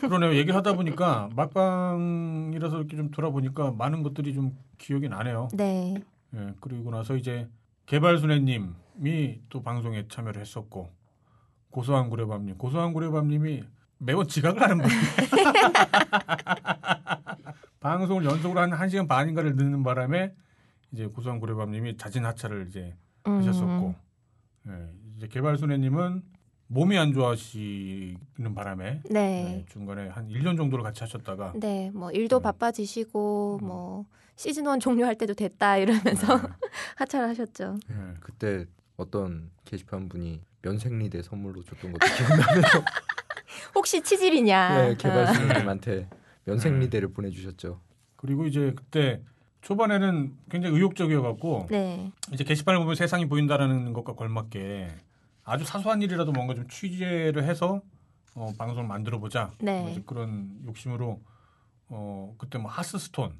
그러네요. 얘기하다 보니까 막방이라서 이렇게 좀 돌아보니까 많은 것들이 좀 기억이 나네요. 네. 예, 그리고 나서 이제 개발순애님이 또 방송에 참여를 했었고 고소한 구려밤님, 고소한 구려밤님이 매번 지각을 하는 분이에요. 방송을 연속으로 한 한 시간 반인가를 듣는 바람에 이제 고소한 구려밤님이 자진 하차를 이제 음. 하셨었고 예, 이제 개발순애님은 몸이 안 좋아하시는 바람에 네. 네, 중간에 한 일 년 정도를 같이 하셨다가 네, 뭐 일도 네. 바빠지시고 음. 뭐 시즌 일 종료할 때도 됐다 이러면서 네. 하차를 하셨죠. 네. 그때 어떤 게시판 분이 면생리대 선물로 줬던 것도 기억나면서 혹시 치질이냐 네, 개발수님한테 면생리대를 네. 보내주셨죠. 그리고 이제 그때 초반에는 굉장히 의욕적이어갖고 네. 이제 게시판을 보면 세상이 보인다라는 것과 걸맞게 아주 사소한 일이라도 뭔가 좀 취재를 해서 어, 방송을 만들어보자 네. 그런 욕심으로 어, 그때 뭐 하스스톤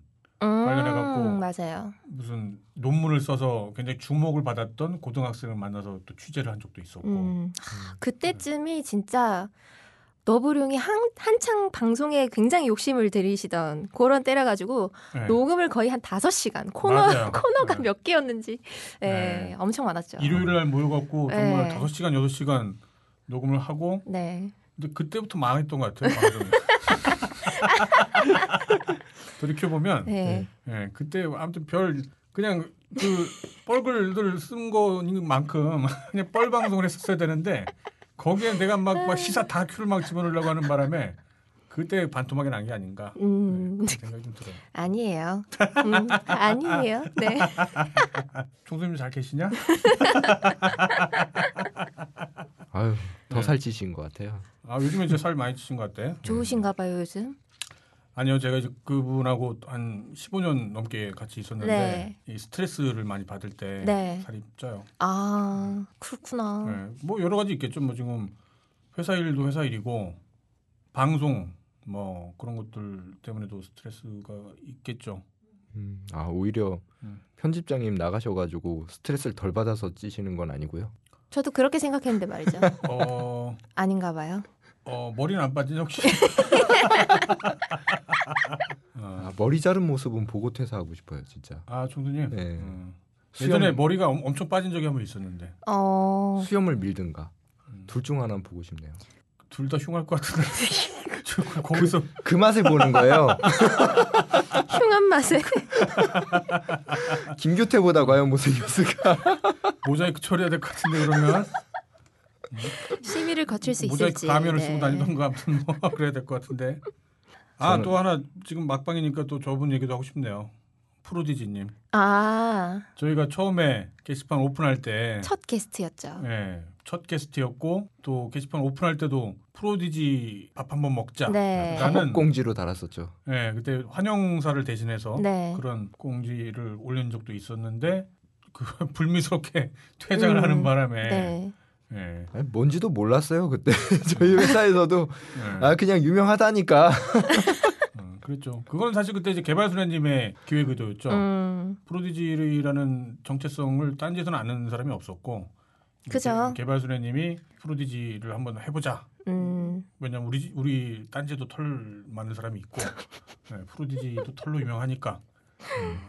음~ 관련해갖고 맞아요. 무슨 논문을 써서 굉장히 주목을 받았던 고등학생을 만나서 또 취재를 한 적도 있었고 음. 하, 그때쯤이 진짜 너부룡이 한, 한창 방송에 굉장히 욕심을 들이시던 그런 때라가지고 네. 녹음을 거의 한 다섯 시간 코너, 코너가 네. 몇 개였는지 네, 네. 엄청 많았죠. 일요일날 모여갖고 네. 정말 다섯 시간, 여섯 시간 녹음을 하고 네. 근데 그때부터 망했던 것 같아요. 돌이켜보면 네. 네, 그때 아무튼 별 그냥 그 뻘글들 쓴 거만큼 그냥 뻘 방송을 했었어야 되는데 거기에 내가 막, 막 시사 다큐를 막 집어넣으려고 하는 바람에 그때 반토막이 난 게 아닌가 음. 네, 생각이 좀 들어요. 아니에요. 음, 아니에요. 네. 총수님 잘 계시냐? 아유 더 네. 살찌신 것 같아요. 아 요즘에 이제 살 많이 찌신 것 같아요. 좋으신가 봐요 요즘. 아니요 제가 이제 그분하고 한 십오 년 넘게 같이 있었는데 네. 이 스트레스를 많이 받을 때 네. 살이 쪄요. 아 그렇구나. 네. 뭐 여러 가지 있겠죠. 뭐 지금 회사 일도 회사 일이고 방송 뭐 그런 것들 때문에도 스트레스가 있겠죠. 음, 아 오히려 음. 편집장님 나가셔가지고 스트레스를 덜 받아서 찌시는 건 아니고요. 저도 그렇게 생각했는데 말이죠. 어... 아닌가 봐요. 어 머리는 안 빠지죠 혹시? 아, 머리 자른 모습은 보고 퇴사하고 싶어요 진짜. 아 총수님. 네. 음. 수염... 예전에 머리가 엄, 엄청 빠진 적이 한 번 있었는데. 어. 수염을 밀든가 음. 둘 중 하나는 보고 싶네요. 둘 다 흉할 것 같은데. 거기서 그, 그 맛을 보는 거예요. 흉한 맛에. 김규태보다 과연 모습이었을까? 모자이크 처리해야 될 것 같은데 그러면. 심의를 거칠 수 모자이크 있을지. 모자이크 가면을 네. 쓰고 다니던가 아무튼 뭐 그래야 될 것 같은데. 아 또 저는... 하나 지금 막방이니까 또 저분 얘기도 하고 싶네요. 프로디지님. 아. 저희가 처음에 게시판 오픈할 때 첫 게스트였죠. 네, 첫 게스트였고 또 게시판 오픈할 때도 프로디지 밥 한번 먹자. 네. 나는 공지로 달았었죠. 네, 그때 환영사를 대신해서 네. 그런 공지를 올린 적도 있었는데 그 불미스럽게 퇴장을 음, 하는 바람에. 네. 네. 아니, 뭔지도 몰랐어요 그때 저희 회사에서도 네. 아 그냥 유명하다니까. 음, 그렇죠. 그건 사실 그때 이제 개발순애님의 기획 의도였죠. 음. 프로디지라는 정체성을 딴지에서는 아는 사람이 없었고, 그죠. 개발순애님이 프로디지를 한번 해보자. 음. 왜냐면 우리 우리 딴지도 털 많은 사람이 있고, 네, 프로디지도 털로 유명하니까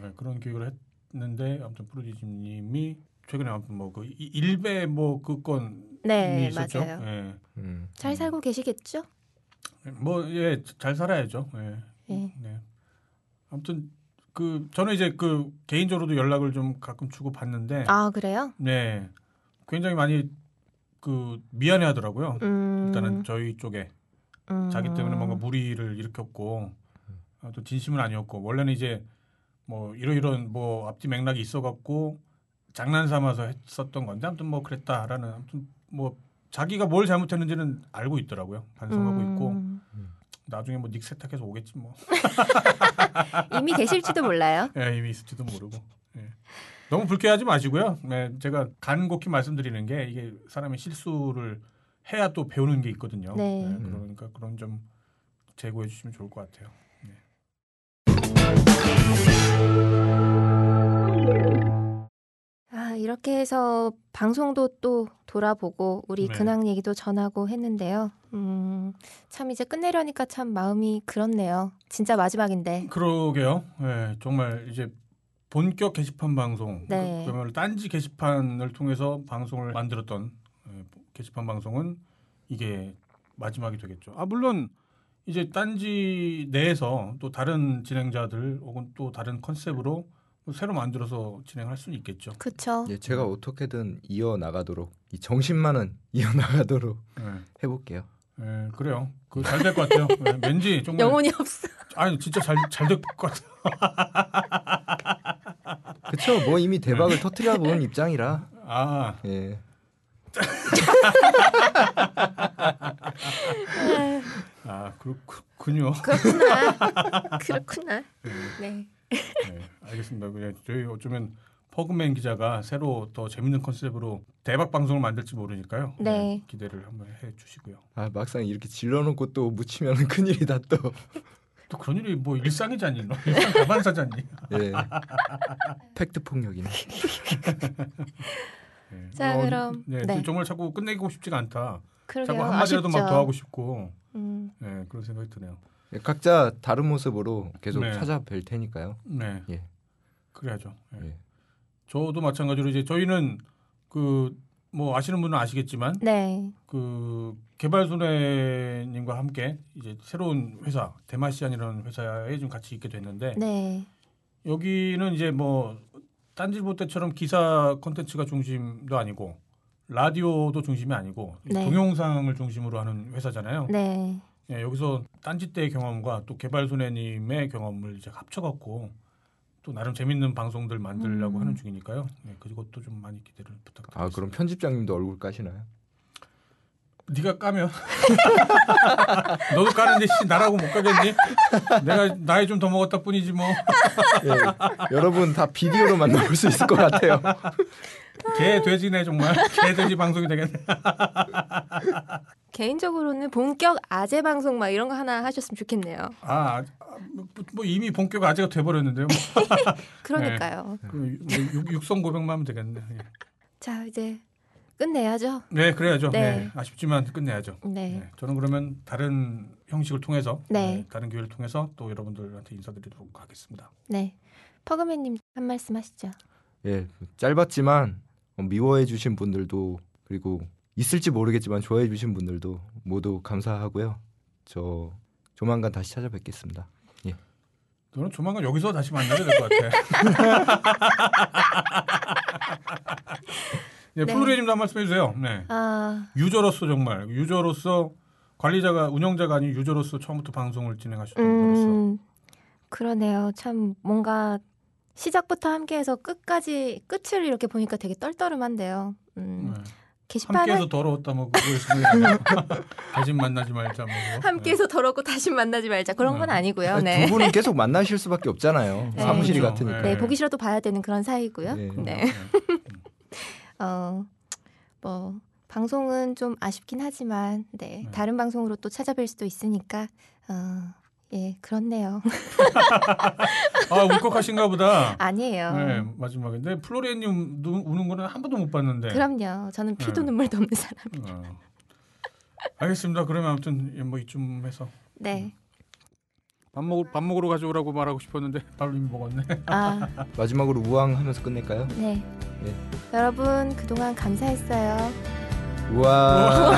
네, 그런 기획을 했는데 아무튼 프로디지님이 최근에 아무튼 뭐그 일베 뭐 그건 네, 있었죠. 맞아요. 예. 음. 잘 살고 계시겠죠? 뭐 예, 잘 살아야죠. 예. 예. 네. 아무튼 그 저는 이제 그 개인적으로도 연락을 좀 가끔 주고 받는데 아, 그래요? 네. 굉장히 많이 그 미안해 하더라고요. 음. 일단은 저희 쪽에 음. 자기 때문에 뭔가 무리를 일으켰고 또 진심은 아니었고 원래는 이제 뭐 이러이런 뭐 앞뒤 맥락이 있어갖고 장난 삼아서 했었던 건데 아무튼 뭐 그랬다라는 아무튼 뭐 자기가 뭘 잘못했는지는 알고 있더라고요. 반성하고 음. 있고 나중에 뭐 닉 세탁해서 오겠지 뭐. 이미 계실지도 몰라요. 네, 이미 있을지도 모르고. 네. 너무 불쾌하지 마시고요. 네, 제가 간곡히 말씀드리는 게 이게 사람이 실수를 해야 또 배우는 게 있거든요. 네. 네, 그러니까 그런 점 제고해 주시면 좋을 것 같아요. 네. 아, 이렇게 해서 방송도 또 돌아보고 우리 네. 근황 얘기도 전하고 했는데요. 음, 참 이제 끝내려니까 참 마음이 그렇네요. 진짜 마지막인데. 그러게요. 네, 정말 이제 본격 게시판 방송, 네. 그야말로 딴지 게시판을 통해서 방송을 만들었던 게시판 방송은 이게 마지막이 되겠죠. 아 물론 이제 딴지 내에서 또 다른 진행자들 혹은 또 다른 컨셉으로 새로 만들어서 진행할 수는 있겠죠. 그렇죠. 예, 제가 어떻게든 이어 나가도록 이 정신만은 이어 나가도록 네. 해볼게요. 네, 그래요. 그 잘 될 것 같아요. 네, 왠지 정말 영혼이 없어. 아니 진짜 잘 잘 될 것 같아. 그렇죠. 뭐 이미 대박을 터트려 본 입장이라. 아 예. 아 그렇군요. 그렇구나. 그렇구나. 네. 네, 알겠습니다. 그냥 저희 어쩌면 퍼그맨 기자가 새로 더 재밌는 컨셉으로 대박 방송을 만들지 모르니까요. 네. 네 기대를 한번 해주시고요. 아 막상 이렇게 질러놓고 또 묻히면 큰일이다 또. 또 그런 일이 뭐 일상이잖니. 일상 가반사잖니. 예. 팩트 폭력이네. 네. 자 어, 그럼 네, 네. 정말 자꾸 끝내고 싶지가 않다. 그러게요. 자꾸 한마디라도 막 더 하고 싶고 음. 네, 그런 생각이 드네요. 네, 각자 다른 모습으로 계속 네. 찾아뵐 테니까요. 네, 예. 그래야죠. 예. 예. 저도 마찬가지로 이제 저희는 그 뭐 아시는 분은 아시겠지만 네. 그 개발소녀님과 함께 이제 새로운 회사 대마시안이라는 회사에 좀 같이 있게 됐는데 네. 여기는 이제 뭐 딴질보 때처럼 기사 콘텐츠가 중심도 아니고 라디오도 중심이 아니고 네. 동영상을 중심으로 하는 회사잖아요. 네. 예, 여기서 딴지 때의 경험과 또 개발소녀님의 경험을 이제 합쳐갖고 또 나름 재밌는 방송들 만들려고 음. 하는 중이니까요. 예, 그것도 좀 많이 기대를 부탁드립니다. 아 그럼 편집장님도 얼굴 까시나요? 네가 까면 너도 까는데 씨 나라고 못 까겠니? 내가 나이 좀 더 먹었다 뿐이지 뭐. 예, 여러분 다 비디오로 만나볼 수 있을 것 같아요. 개 돼지네 정말. 개 돼지 방송이 되겠네. 개인적으로는 본격 아재 방송 막 이런 거 하나 하셨으면 좋겠네요. 아, 뭐 이미 본격 아재가 돼버렸는데요. 그러니까요. 네. 육성 고백만 하면 되겠네. 자 이제 끝내야죠. 네, 그래야죠. 네. 네, 아쉽지만 끝내야죠. 네. 네, 저는 그러면 다른 형식을 통해서, 네. 네, 다른 기회를 통해서 또 여러분들한테 인사드리도록 하겠습니다. 네, 퍼그맨님 한 말씀 하시죠. 예, 짧았지만 미워해 주신 분들도 그리고 있을지 모르겠지만 좋아해 주신 분들도 모두 감사하고요. 저 조만간 다시 찾아뵙겠습니다. 예. 너는 조만간 여기서 다시 만나게 될 것 같아. 네, 네. 플루레님도 한 말씀 해주세요. 네. 아... 유저로서 정말 유저로서 관리자가 운영자가 아닌 유저로서 처음부터 방송을 진행하셨던 음... 거로서 그러네요. 참 뭔가 시작부터 함께해서 끝까지 끝을 이렇게 보니까 되게 떨떠름한데요. 음... 네. 게시판을... 함께해서 더러웠다 뭐 다시 만나지 말자 뭐 함께해서 더럽고 다시 만나지 말자 그런 건 아니고요. 네. 두 분은 계속 만나실 수밖에 없잖아요. 네. 사무실이 그렇죠. 같으니까. 네, 보기 싫어도 봐야 되는 그런 사이고요. 네. 네. 어, 뭐 방송은 좀 아쉽긴 하지만 네, 네. 다른 방송으로 또 찾아뵐 수도 있으니까 어, 예 그렇네요. 아 울컥하신가 보다. 아니에요. 네 마지막인데 플로리아님 우는 거는 한 번도 못 봤는데. 그럼요. 저는 피도 네. 눈물도 없는 사람이에요. 어. 알겠습니다. 그러면 아무튼 뭐 이쯤에서 네. 밥 먹 밥 먹으러 가져오라고 말하고 싶었는데 밥을 이미 먹었네. 아. 마지막으로 우왕하면서 끝낼까요? 네. 네. 여러분 그동안 감사했어요. 우와.